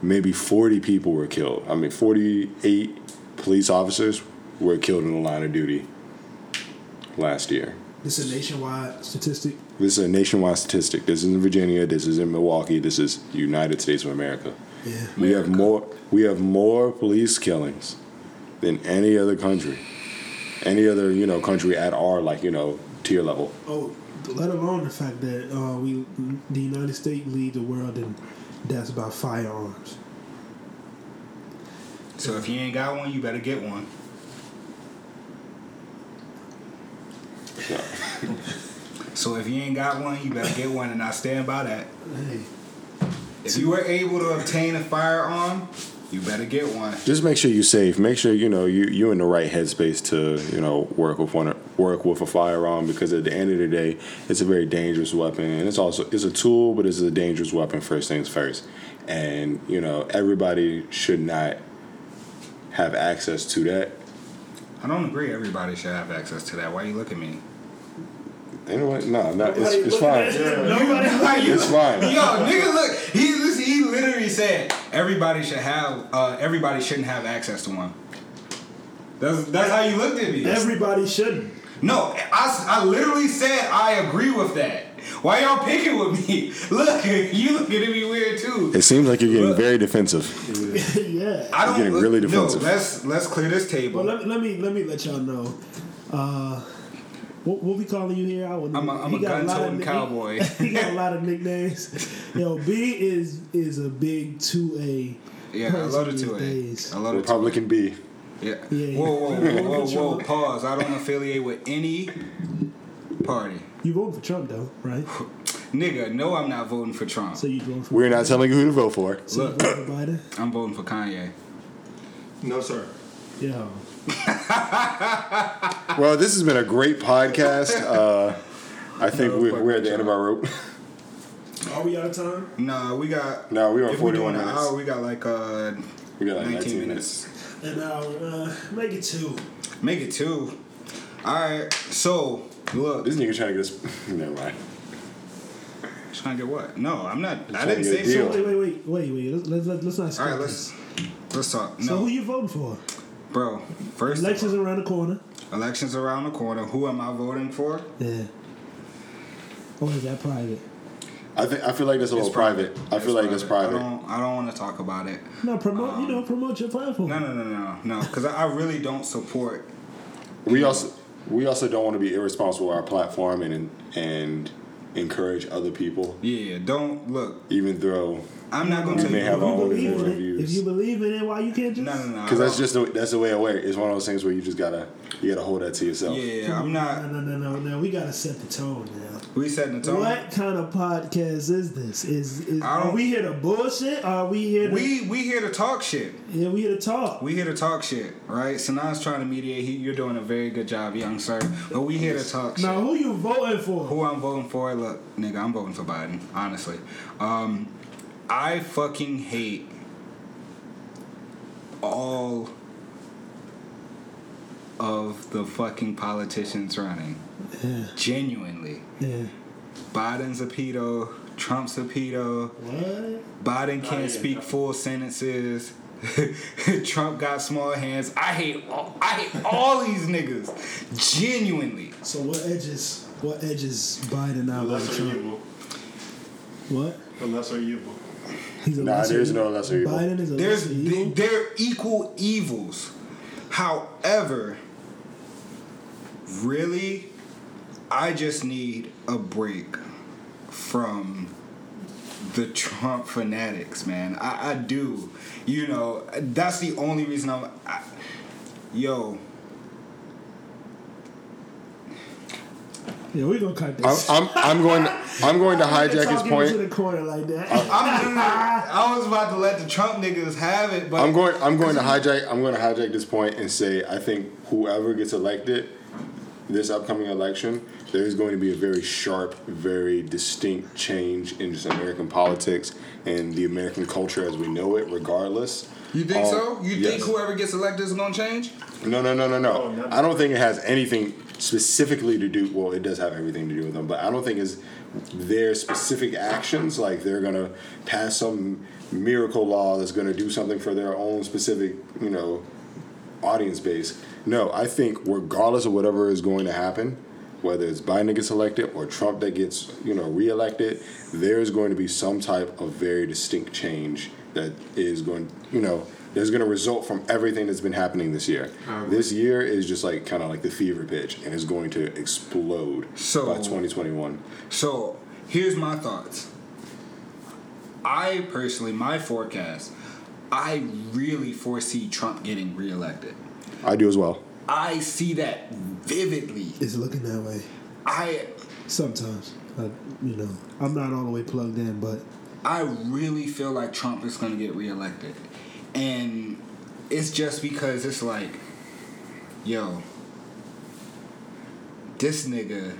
Maybe 40 people were killed. I mean, 48 police officers were killed in the line of duty last year. This is a nationwide statistic. This is a nationwide statistic. This is in Virginia. This is in Milwaukee. This is United States of America. Yeah. We have more police killings than any other country. Any other, country at our tier level. Oh, let alone the fact that the United States lead the world in deaths by firearms. So if you ain't got one, you better get one. So if you ain't got one, you better get one, and I stand by that. Hey. If you were able to obtain a firearm, you better get one. Just make sure you're safe. Make sure you're in the right headspace to work with a firearm, because at the end of the day, it's a very dangerous weapon, and it's a tool, but it's a dangerous weapon. First things first, and everybody should not have access to that. I don't agree. Everybody should have access to that. Why you look at me? Anyway, no, it's fine. It's fine. Yo, nigga, look. He literally said everybody should have. Everybody shouldn't have access to one. That's how you looked at me. Everybody shouldn't. No, I literally said I agree with that. Why y'all picking with me? Look, you looking at me weird too. It seems like you're getting very defensive. Yeah, I don't. You're getting really defensive. No, let's clear this table. Well, let me let y'all know. What we calling you here? I'm a gun-toting cowboy. He got a lot of nicknames. Yo, B is a big 2A. Yeah, I love the 2A. I love the Republican B. Yeah. Whoa! Pause. I don't affiliate with any party. You voted for Trump though, right? Nigga, no, I'm not voting for Trump. So you voting for? We're Biden? Not telling you who to vote for. So look, you voting for Biden? I'm voting for Kanye. No, sir. Yeah. Well, this has been a great podcast. I think we're at the end of our rope. Are we out of time? No, we are 41 minutes. Hour, we got like 19 minutes. An hour. Make it two. Make it two. All right. So look, this nigga trying to get us. Never mind. Trying to get what? No, I'm not. I didn't say so. Wait. Let's not. All right, let's talk. No. So who you voting for? Bro, first elections around the corner. Elections around the corner. Who am I voting for? Yeah. Or is that private? I feel like that's a little private. I feel like it's private. I don't want to talk about it. No, promote. Promote your platform. No. Because I really don't support. We also don't want to be irresponsible with our platform and encourage other people. Yeah. Don't look. Even though. I'm not going to tell you. If you believe in it, why you can't just? No. Because that's the way I wear it. It's one of those things where you just gotta hold that to yourself. Yeah, I'm not. No. We gotta set the tone now. We setting the tone. What kind of podcast is this? Are we here to bullshit? Are we here? We here to talk shit. Yeah, we here to talk. We here to talk shit, right? Sinan's trying to mediate. You're doing a very good job, young sir. But we here to talk shit. Now, who you voting for? Who I'm voting for? Look, nigga, I'm voting for Biden. Honestly. I fucking hate all of the fucking politicians running. Yeah. Genuinely. Yeah. Biden's a pedo. Trump's a pedo. What? Biden can't speak full sentences. Trump got small hands. I hate all these niggas. Genuinely. So what edges Biden out of Trump? Evil. What? The lesser evil. Nah, there's no lesser evil. Biden is a lesser evil. They're equal evils. However, really, I just need a break from the Trump fanatics, man. I do. That's the only reason I'm. Yeah, we're gonna cut this. I'm going to hijack his point. The corner like that. I was about to let the Trump niggas have it, but I'm going to hijack this point and say I think whoever gets elected this upcoming election, there is going to be a very sharp, very distinct change in just American politics and the American culture as we know it, regardless. You think so? You think whoever gets elected is going to change? No. I don't think it has anything specifically to do... Well, it does have everything to do with them, but I don't think it's their specific actions. Like, they're going to pass some miracle law that's going to do something for their own specific, audience base. No, I think regardless of whatever is going to happen, whether it's Biden that gets elected or Trump that gets, you know, reelected, there's going to be some type of very distinct change that is going, you know, that's going to result from everything that's been happening this year. This year is just like kind of like the fever pitch, and it's going to explode by 2021. So here's my thoughts. I personally, my forecast, I really foresee Trump getting reelected. I do as well. I see that vividly. It's looking that way. Sometimes, I'm not all the way plugged in, but I really feel like Trump is going to get reelected. And it's just because it's like, yo, this nigga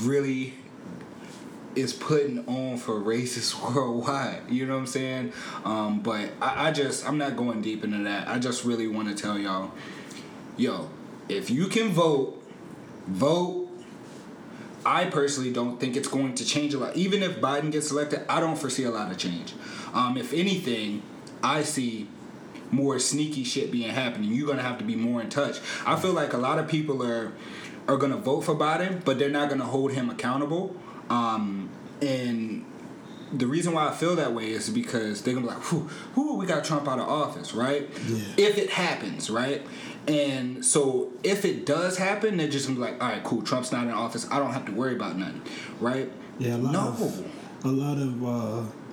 really is putting on for racists worldwide. You know what I'm saying? But I just, I'm not going deep into that. I just really want to tell y'all, yo, if you can vote, vote. I personally don't think it's going to change a lot. Even if Biden gets elected, I don't foresee a lot of change. If anything, I see more sneaky shit being happening. You're going to have to be more in touch. I feel like a lot of people are going to vote for Biden, but they're not going to hold him accountable. And the reason why I feel that way is because they're going to be like, whew, we got Trump out of office, right? Yeah. If it happens, right? And so if it does happen, they're just going to be like, all right, cool, Trump's not in office. I don't have to worry about nothing, right? Yeah,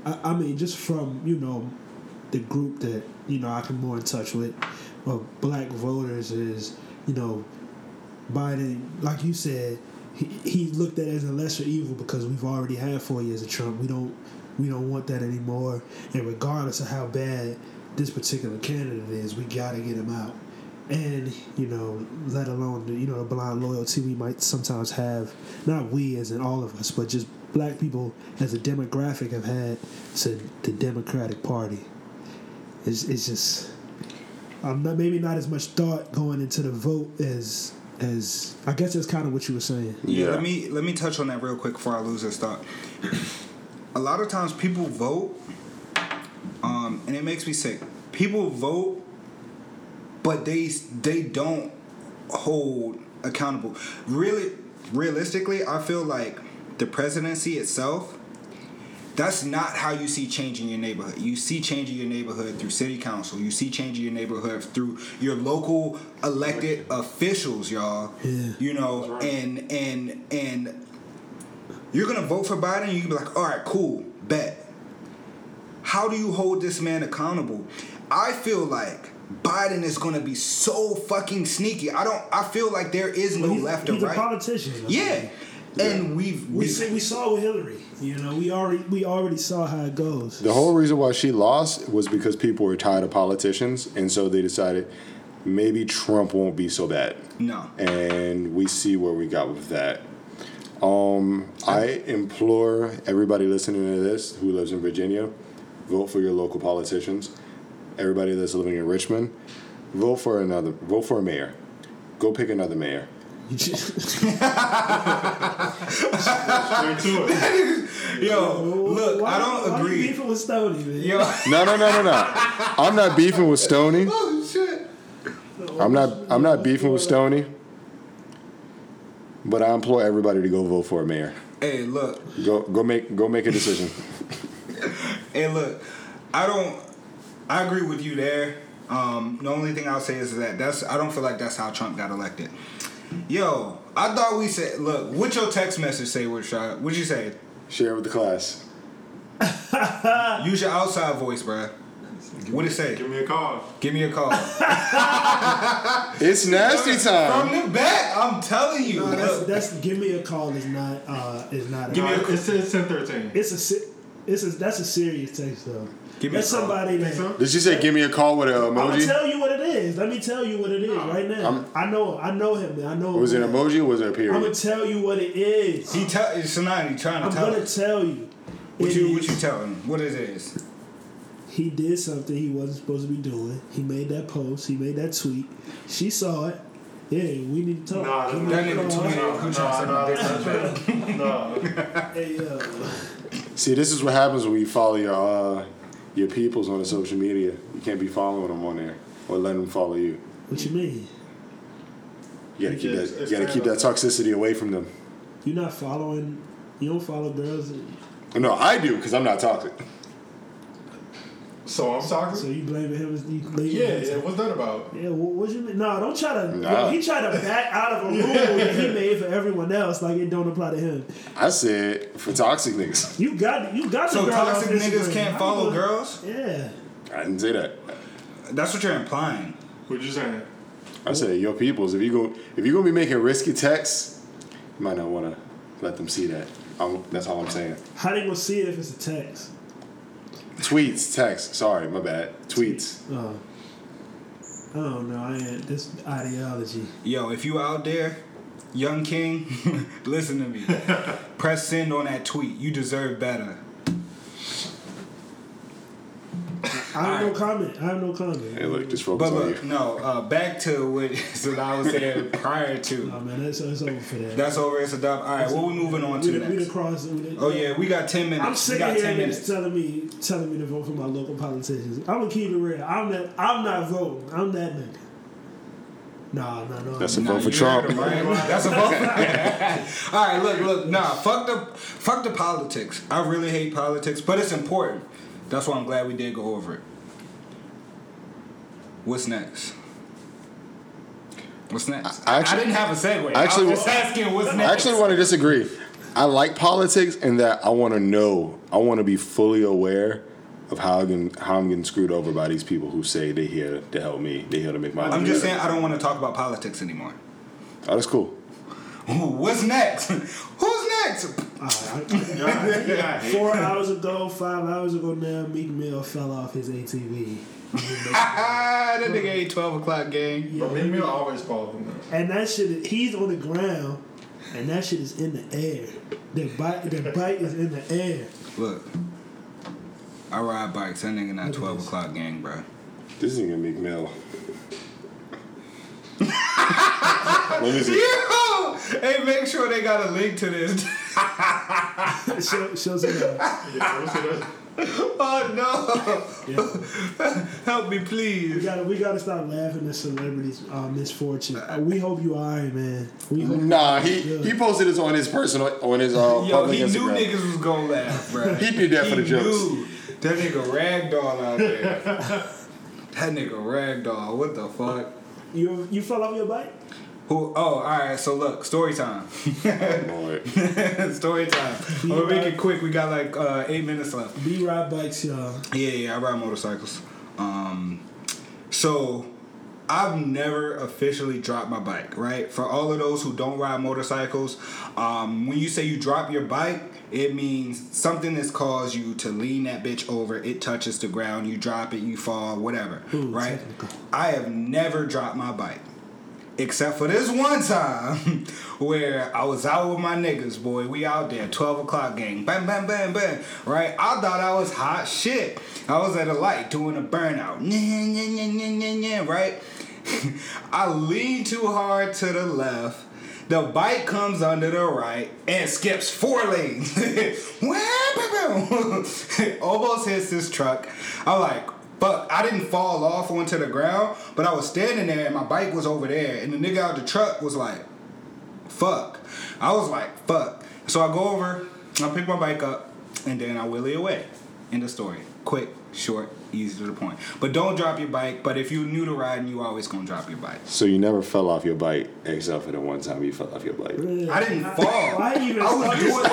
I mean, just from, you know, the group that, you know, I can more in touch with, black voters is, you know, Biden, like you said, he's looked at as a lesser evil because we've already had 4 years of Trump. We don't want that anymore. And regardless of how bad this particular candidate is, we got to get him out. And, you know, let alone, you know, the blind loyalty we might sometimes have, not we as in all of us, but just black people as a demographic have had to the Democratic Party. It's just maybe not as much thought going into the vote as I guess that's kind of what you were saying. Yeah. Let me touch on that real quick before I lose this thought. A lot of times people vote, and it makes me sick. People vote, but they don't hold accountable. Really, realistically, I feel like the presidency itself, that's not how you see change in your neighborhood. You see change in your neighborhood through city council. You see change in your neighborhood through your local elected officials, y'all. Yeah. You know, right. And you're going to vote for Biden. You can be like, all right, cool, bet. How do you hold this man accountable? I feel like Biden is going to be so fucking sneaky. I feel like there is no left or right. He's a politician. Yeah. And we saw with Hillary, you know, we already saw how it goes. The whole reason why she lost was because people were tired of politicians, and so they decided maybe Trump won't be so bad. No, and we see where we got with that. I implore everybody listening to this who lives in Virginia, vote for your local politicians. Everybody that's living in Richmond, vote for a mayor. Go pick another mayor. Yo, look, I don't agree. Why you beefing with Stoney, man? Yo. No. I'm not beefing with Stoney. Oh shit! I'm not beefing with Stoney. But I implore everybody to go vote for a mayor. Hey, look. Go make a decision. Hey, look. I agree with you there. The only thing I'll say is that's. I don't feel like that's how Trump got elected. Yo, I thought we said, look, what your text message say, Rashad? What'd you say? Share with the class. Use your outside voice, bruh. What'd it say? Give me a call. Give me a call. It's nasty time. From the back, I'm telling you. No, that's give me a call is not. Give me a call. It says 10:13. That's a serious text though. That's somebody that. Did she say give me a call with an emoji? I'm gonna tell you what it is. Let me tell you what it is right now. I know him. I know. Was it an emoji or was it a period? I'm gonna tell you what it is. Sinan, he trying to tell you. I'm gonna tell you. What you tell him? What it is? He did something he wasn't supposed to be doing. He made that post. He made that tweet. She saw it. Yeah, we need to talk. Nah, that nigga tweeted. No. Hey yo. See, this is what happens when you follow your peoples on the social media. You can't be following them on there or letting them follow you. What you mean? You gotta keep that toxicity away from them. You're not following. You don't follow girls. No, I do because I'm not toxic. So I'm toxic. So you blaming him? Yeah. What's that about? Yeah. What you mean? No, don't try to. Nah. He tried to back out of a rule that he made for everyone else. Like it don't apply to him. I said for toxic niggas. You got. So toxic niggas can't follow girls. Yeah. I didn't say that. That's what you're implying. What you saying? I said, your peoples, if you gonna be making risky texts, you might not want to let them see that. That's all I'm saying. How they gonna see it if it's a text? Tweets, text. Sorry, my bad. Tweets. Oh. Oh no, I ain't this ideology. Yo, if you out there, Young King, listen to me. Press send on that tweet. You deserve better. I have no comment. Hey, look, just focus on you. No, back to what I was saying prior to. No, man, that's over for that. That's over. It's a dub. All right, what we moving on to next? We got 10 minutes. I'm sick of hearing niggas telling me to vote for my local politicians. I'm going to keep it real. I'm not voting. I'm that nigga. No. That's a vote for Trump. That's a vote. All right, look. Nah, fuck the politics. I really hate politics, but it's important. That's why I'm glad we did go over it. What's next? I didn't have a segue. I was just asking what's next. I actually want to disagree. I like politics in that I want to know. I want to be fully aware of how I'm getting screwed over by these people who say they're here to help me. They're here to make my life better. I'm just saying I don't want to talk about politics anymore. Oh, that's cool. What's next? Who's next? All right. 5 hours ago now, Meek Mill fell off his ATV. That nigga ain't 12 o'clock gang. Yeah, but Meek Mill always falls. And that shit, he's on the ground, and that shit is in the air. That bike is in the air. Look, I ride bikes. That nigga not 12 o'clock gang, bro. This nigga Meek Mill. Let me see. Yo! Hey, make sure they got a link to this. Show some love. Oh no! Yeah. Help me, please. We gotta stop laughing at celebrities' misfortune. We hope you alright, man. He posted this on his public Instagram. He knew niggas was gonna laugh, bro. He did that for the jokes. That nigga ragdoll out there. That nigga ragdoll. What the fuck? You fell off your bike? All right. So look, story time. Story time. We'll make it quick. We got like 8 minutes left. B ride bikes, y'all. Yeah. I ride motorcycles. So I've never officially dropped my bike. Right. For all of those who don't ride motorcycles, when you say you drop your bike, it means something that's caused you to lean that bitch over. It touches the ground. You drop it. You fall. Whatever. Ooh, right. I have never dropped my bike. Except for this one time where I was out with my niggas, boy. We out there, 12 o'clock gang. Bam, bam, bam, bam. Right? I thought I was hot shit. I was at a light doing a burnout. Right? I lean too hard to the left. The bike comes under the right and skips 4 lanes. Almost hits this truck. I'm like... But I didn't fall off onto the ground, but I was standing there and my bike was over there. And the nigga out the truck was like, fuck. I was like, fuck. So I go over, I pick my bike up, and then I wheelie away. End of story. Quick, short, easy to the point. But don't drop your bike. But if you're new to riding, you always gonna drop your bike. So you never fell off your bike, except for the one time you fell off your bike. Really? I didn't fall. Why even I was doing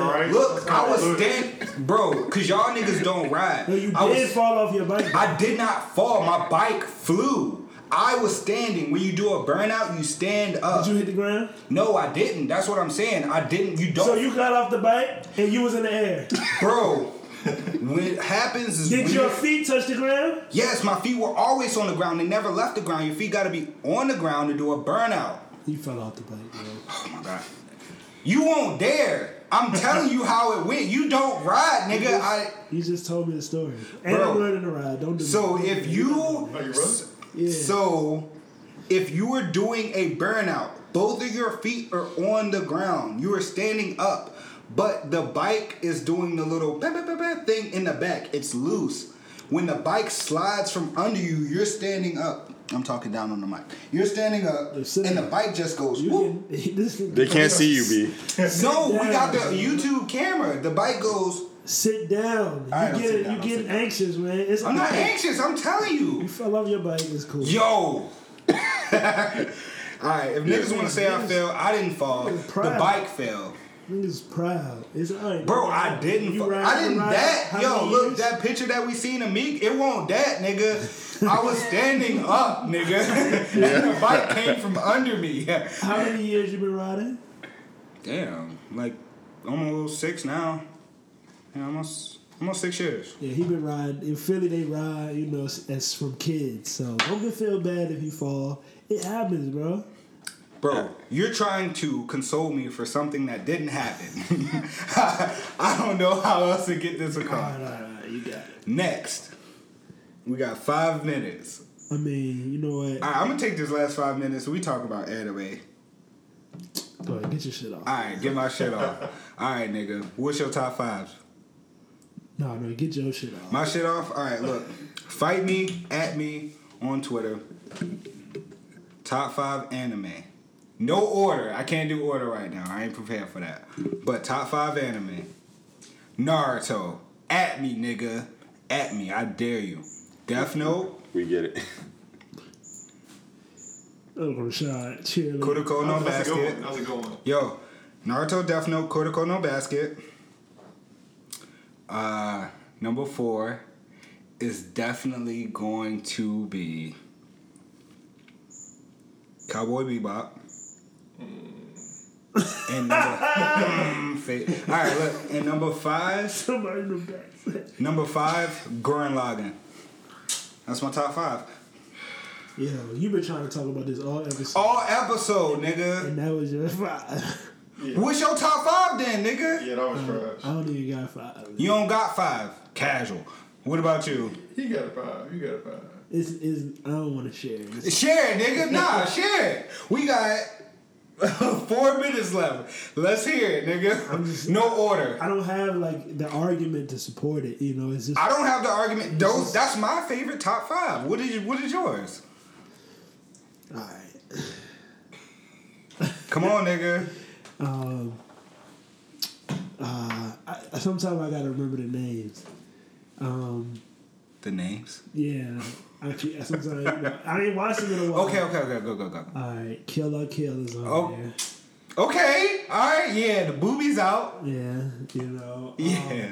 like, look, I was standing, bro, because y'all niggas don't ride. No, you did fall off your bike. Bro. I did not fall. My bike flew. I was standing. When you do a burnout, you stand up. Did you hit the ground? No, I didn't. That's what I'm saying. I didn't. You don't. So you got off the bike and you was in the air, bro. What happens is... Did your feet touch the ground? Yes, my feet were always on the ground. They never left the ground. Your feet got to be on the ground to do a burnout. You fell off the bike, bro. Oh, my God. You won't dare. I'm telling you how it went. You don't ride, nigga. You just told me the story. And bro, I'm learning to ride. Don't do so that. Are you running? Yeah. So, if you were doing a burnout, both of your feet are on the ground. You are standing up. But the bike is doing the little thing in the back. It's loose. When the bike slides from under you, you're standing up. I'm talking down on the mic. You're standing up, and the bike just goes, whoop. They can't see you, B. No, we got the YouTube camera. The bike goes... Sit down. You're getting anxious, man. I'm not anxious. I'm telling you. You fell off your bike. It's cool. Yo. All right, if niggas want to say I fell, I didn't fall. The bike fell. Niggas proud. It's all right. Bro, I didn't fall. Look, that picture that we seen of Meek, it won't that, nigga. I was standing up, nigga. And the bike came from under me. How many years you been riding? Damn, like almost 6 now. Yeah, almost 6 years. Yeah, he been riding. In Philly, they ride, you know, that's from kids. So don't feel bad if you fall. It happens, bro. Bro, you're trying to console me for something that didn't happen. I don't know how else to get this across. All right, you got it. Next, we got 5 minutes. I mean, you know what? All right, I'm going to take this last 5 minutes. We talk about anime. Go ahead, get your shit off. All right, get my shit off. All right, nigga. What's your top 5? No, get your shit off. My shit off? All right, look. Fight me, at me, on Twitter. Top 5 anime. No order. I can't do order right now. I ain't prepared for that. But top 5 anime. Naruto. At me, nigga. At me. I dare you. Death Note. We get it. Rashad. Chill. Kuroko no Basket. That was a good one. Yo. Naruto, Death Note, Kuroko no Basket. Number 4 is definitely going to be Cowboy Bebop. And all right, look. And number five, Gurren Lagann. That's my top 5. Yeah, you've been trying to talk about this all episode. Nigga. And that was your 5. Yeah. What's your top 5 then, nigga? Yeah, that was trash. I don't even got 5. You don't got 5. Casual. What about you? He got a 5. You got a 5. It's I don't want to share. Share, nigga. Nah, share. We got 4 minutes left. Let's hear it, nigga. No order. I don't have like the argument to support it. You know, it's just I don't have the argument. That's my favorite top 5. What is yours? All right. Come on, nigga. Sometimes I gotta remember the names. The names? Yeah. Sometimes I ain't watching it in a while. Okay, go. Alright, Kill is on there. Okay, alright, yeah, the boobies out. Yeah, you know. Yeah.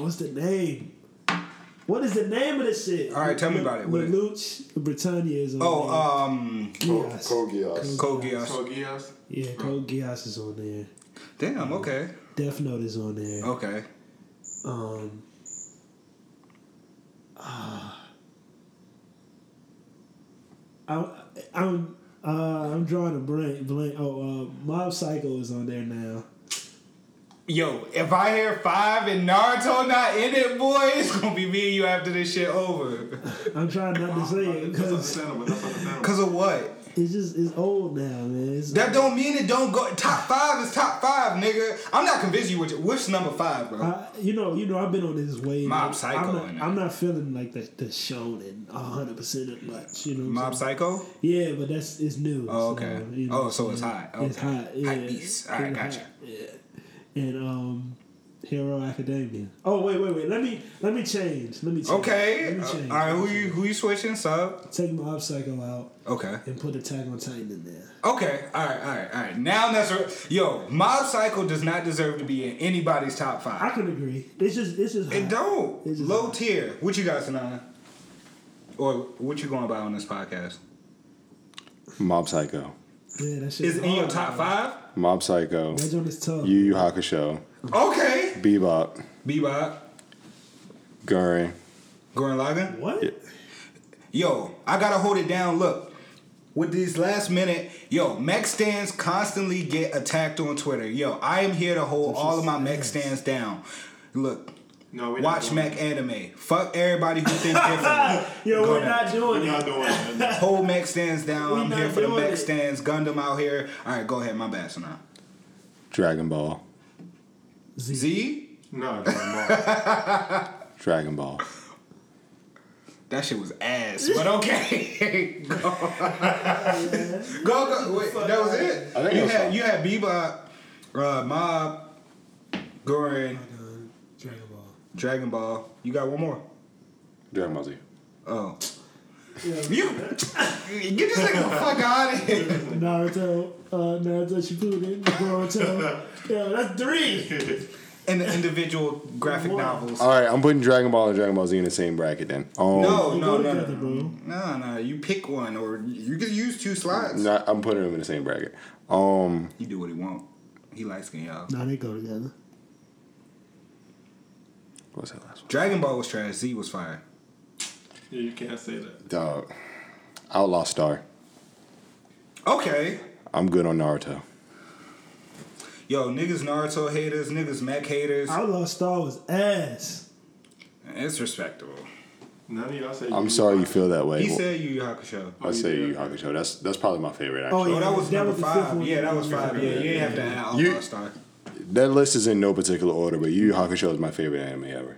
What's the name? What is the name of this shit? All right, tell me about it. Lelouch Britannia is on there. Code Geass. Yeah, Code Geass is on there. Damn, okay. Death Note is on there. Okay. I'm drawing a blank. Mob Psycho is on there now. Yo, if I hear 5 and Naruto not in it, boy, it's gonna be me and you after this shit over. I'm trying not to say it because of what? It's old now, man. That don't mean it don't go. Top 5 is top 5, nigga. I'm not convinced you with it. What's number 5, bro? You know, I've been on this wave. Mob Psycho. I'm not feeling like the shonen 100% of much. You know, Mob Psycho. Yeah, but it's new. Oh, okay. So, you know, so it's hot. Okay. It's hot. Yeah. Hot beast. All right, gotcha. Hot, yeah. And Hero Academia. Oh wait. Let me change. Okay. All right. Who you switching sub? Take Mob Psycho out. Okay. And put Attack on Titan in there. Okay. All right. Now that's Mob Psycho does not deserve to be in anybody's top 5. I can agree. It's just. Hot. It don't. It's just low hot. Tier. What you got, Sinan? Or what you going by on this podcast? Mob Psycho. Yeah, that shit. Is it in your top 5? Mob Psycho. That joint is tough. Yu Yu Hakusho. Okay. Bebop. Gurren Lagann? What? Yeah. Yo, I gotta hold it down. Look, with these last minute, mech stands constantly get attacked on Twitter. Yo, I am here to hold all of my mech stands down. Look. Watch mech anime. Fuck everybody who thinks different. We're not doing it. Whole mech stands down. I'm here for the mech stands. Gundam out here. All right, go ahead. My bad, Sinan. Dragon Ball Z? No, Dragon Ball. Dragon Ball. That shit was ass, but okay. Go. Go. Wait, that was it? You had Bebop, Mob, Gorin, Dragon Ball. You got one more? Dragon Ball Z. Oh. Yeah. You get this nigga the fuck out of here. Naruto Shippuden, Boruto. Yeah, that's three. And the individual graphic novels. All right, I'm putting Dragon Ball and Dragon Ball Z in the same bracket then. No. You pick one, or you can use two slots. No, I'm putting them in the same bracket. He do what he want. He likes skin, y'all. No, they go together. What's that last one? Dragon Ball was trash. Z was fire. Yeah, you can't say that. Dog. Outlaw Star. Okay. I'm good on Naruto. Yo, niggas Naruto haters, niggas Mac haters. Outlaw Star was ass. It's respectable. None of y'all say I'm sorry you feel that way. He said Yu Yu Hakusho. I say Yu Yu Hakusho. That's probably my favorite, actually. Oh, that was number 5. Yeah, that was 5. Yeah, you didn't have to add Outlaw Star. That list is in no particular order, but Yu Yu Hakusho is my favorite anime ever.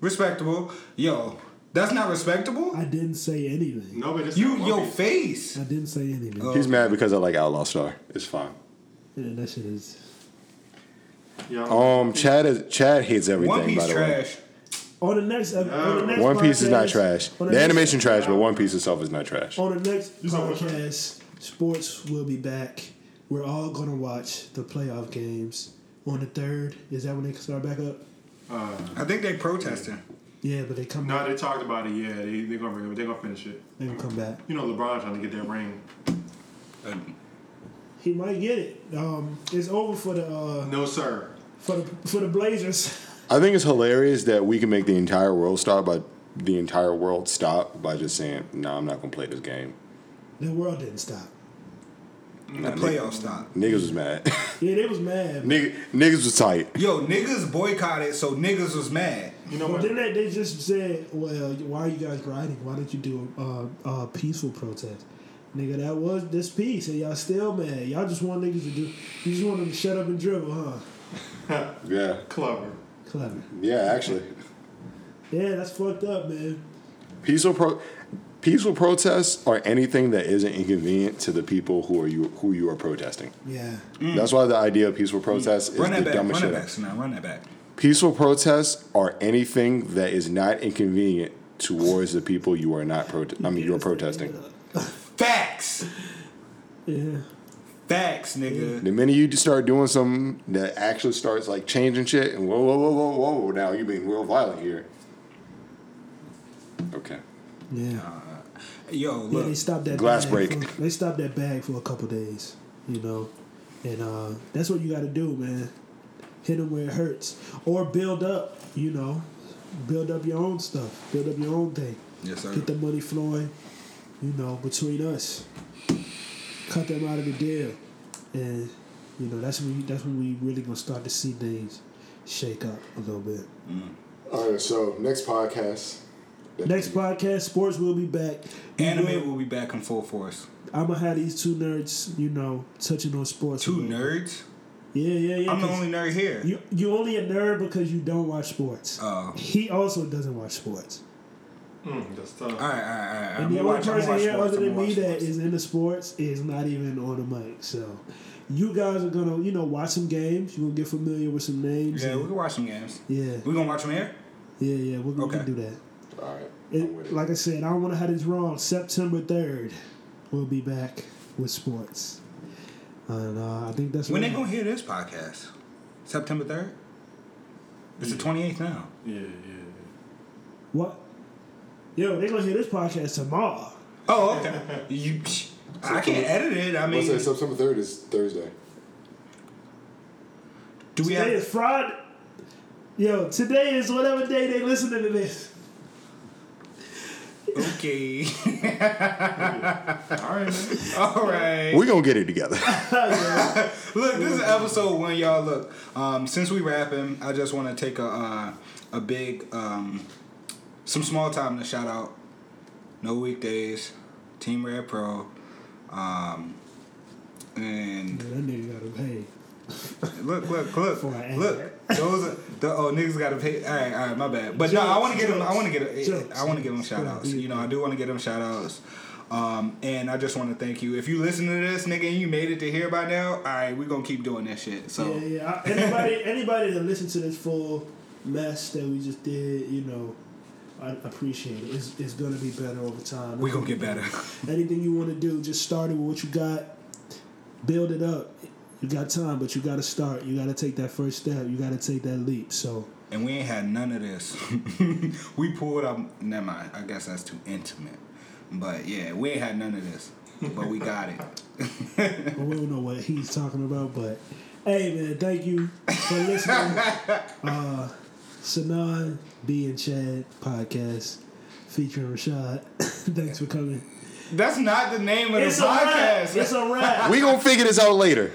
Respectable. Yo, that's not respectable? I didn't say anything. No, but it's your face. I didn't say anything. Oh. He's mad because I like Outlaw Star. It's fine. Yeah, that shit is. Chad hates everything. One Piece by the trash. Way. On the next One Piece podcast, is not trash. The animation trash, but One Piece itself is not trash. On the next podcast, sports will be back. We're all gonna watch the playoff games on the 3rd. Is that when they start back up? I think they protesting. Yeah, but they come. No, back. They talked about it. Yeah, they gonna bring it. They gonna finish it. They gonna come back. You know, LeBron trying to get that ring. He might get it. It's over for the no sir for the Blazers. I think it's hilarious that we can make the entire world stop by just saying, "Nah, I'm not gonna play this game." The world didn't stop. Nah, the playoffs stopped. Niggas was mad. Yeah, they was mad. Niggas was tight. Yo, niggas boycotted, so niggas was mad. You know what? Then they just said, "Well, why are you guys rioting? Why didn't you do a peaceful protest?" Nigga, that was this piece, and y'all still mad. Y'all just want niggas to do. You just want them to shut up and dribble, huh? Yeah. Clever. Yeah, actually. Yeah, that's fucked up, man. Peaceful protests are anything that isn't inconvenient to the people who you are protesting. Yeah. That's why the idea of peaceful protests is the dumbest shit. Run that back. Peaceful protests are anything that is not inconvenient towards the people you are not you're protesting. Facts. Yeah. Facts, nigga. The minute you start doing something that actually starts like changing shit and whoa, now you're being real violent here. Okay. Yeah. Yo, look. Yeah, they stopped that glass break. They stopped that bag for a couple days, you know. And that's what you got to do, man. Hit them where it hurts. Or build up, you know. Build up your own stuff. Build up your own thing. Yes, sir. Get the money flowing. You know, between us, cut them out of the deal, and you know that's when we really gonna start to see things shake up a little bit. Mm. All right, so next podcast, sports will be back. Anime will be back in full force. I'm gonna have these two nerds, you know, touching on sports. Two nerds. Yeah. I'm the only nerd here. You only a nerd because you don't watch sports. Oh. He also doesn't watch sports. That's tough. All right. And the only person here other than me that is into sports is not even on the mic. So you guys are going to, you know, watch some games. You're going to get familiar with some names. Yeah, we can watch some games. Yeah. We're going to watch them here? Yeah. We can do that. All right. Like I said, I don't want to have this wrong. September 3rd, we'll be back with sports. And I think that's when they're going to hear this podcast. September 3rd? It's the 28th now. Yeah. What? Yo, they're going to hear this podcast tomorrow. Oh, okay. I can't edit it. I mean... September 3rd is Thursday. Today is Friday. Yo, today is whatever day they listening to this. Okay. All right. We're going to get it together. Look, this is episode 1, y'all. Look, since we rapping, I just want to take a big... some small time to shout out No Weekdays, Team Red Pro, and that nigga got him paid. Look. Look. Niggas gotta pay. All right, my bad. But I want to get him. I want to give him shout outs. You know, I do want to give him shout outs. And I just want to thank you. If you listen to this, nigga, and you made it to here by now, all right, we're gonna keep doing that shit. So yeah. Anybody that listened to this full mess that we just did, you know, I appreciate it. It's gonna be better over time. We're gonna get better. Anything you want to do, just start it with what you got. Build it up. You got time, but you got to start. You got to take that first step. You got to take that leap. So. And we ain't had none of this. We pulled up. Never mind. I guess that's too intimate. But yeah, we ain't had none of this. But we got it. Well, we don't know what he's talking about. But hey, man, thank you for listening. Sinan, B, and Chad podcast featuring Rashad. Thanks for coming. That's not the name of the podcast. It's a wrap. We gonna figure this out later.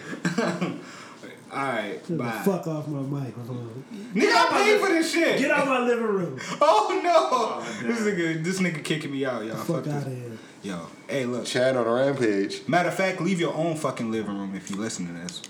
Alright, bye. Fuck off my mic. Nigga, I paid for this shit. Get out of my living room. Oh no. Oh, this nigga kicking me out, y'all. Fuck out of here. Yo, hey, look. Chad on a rampage. Matter of fact, leave your own fucking living room if you listen to this.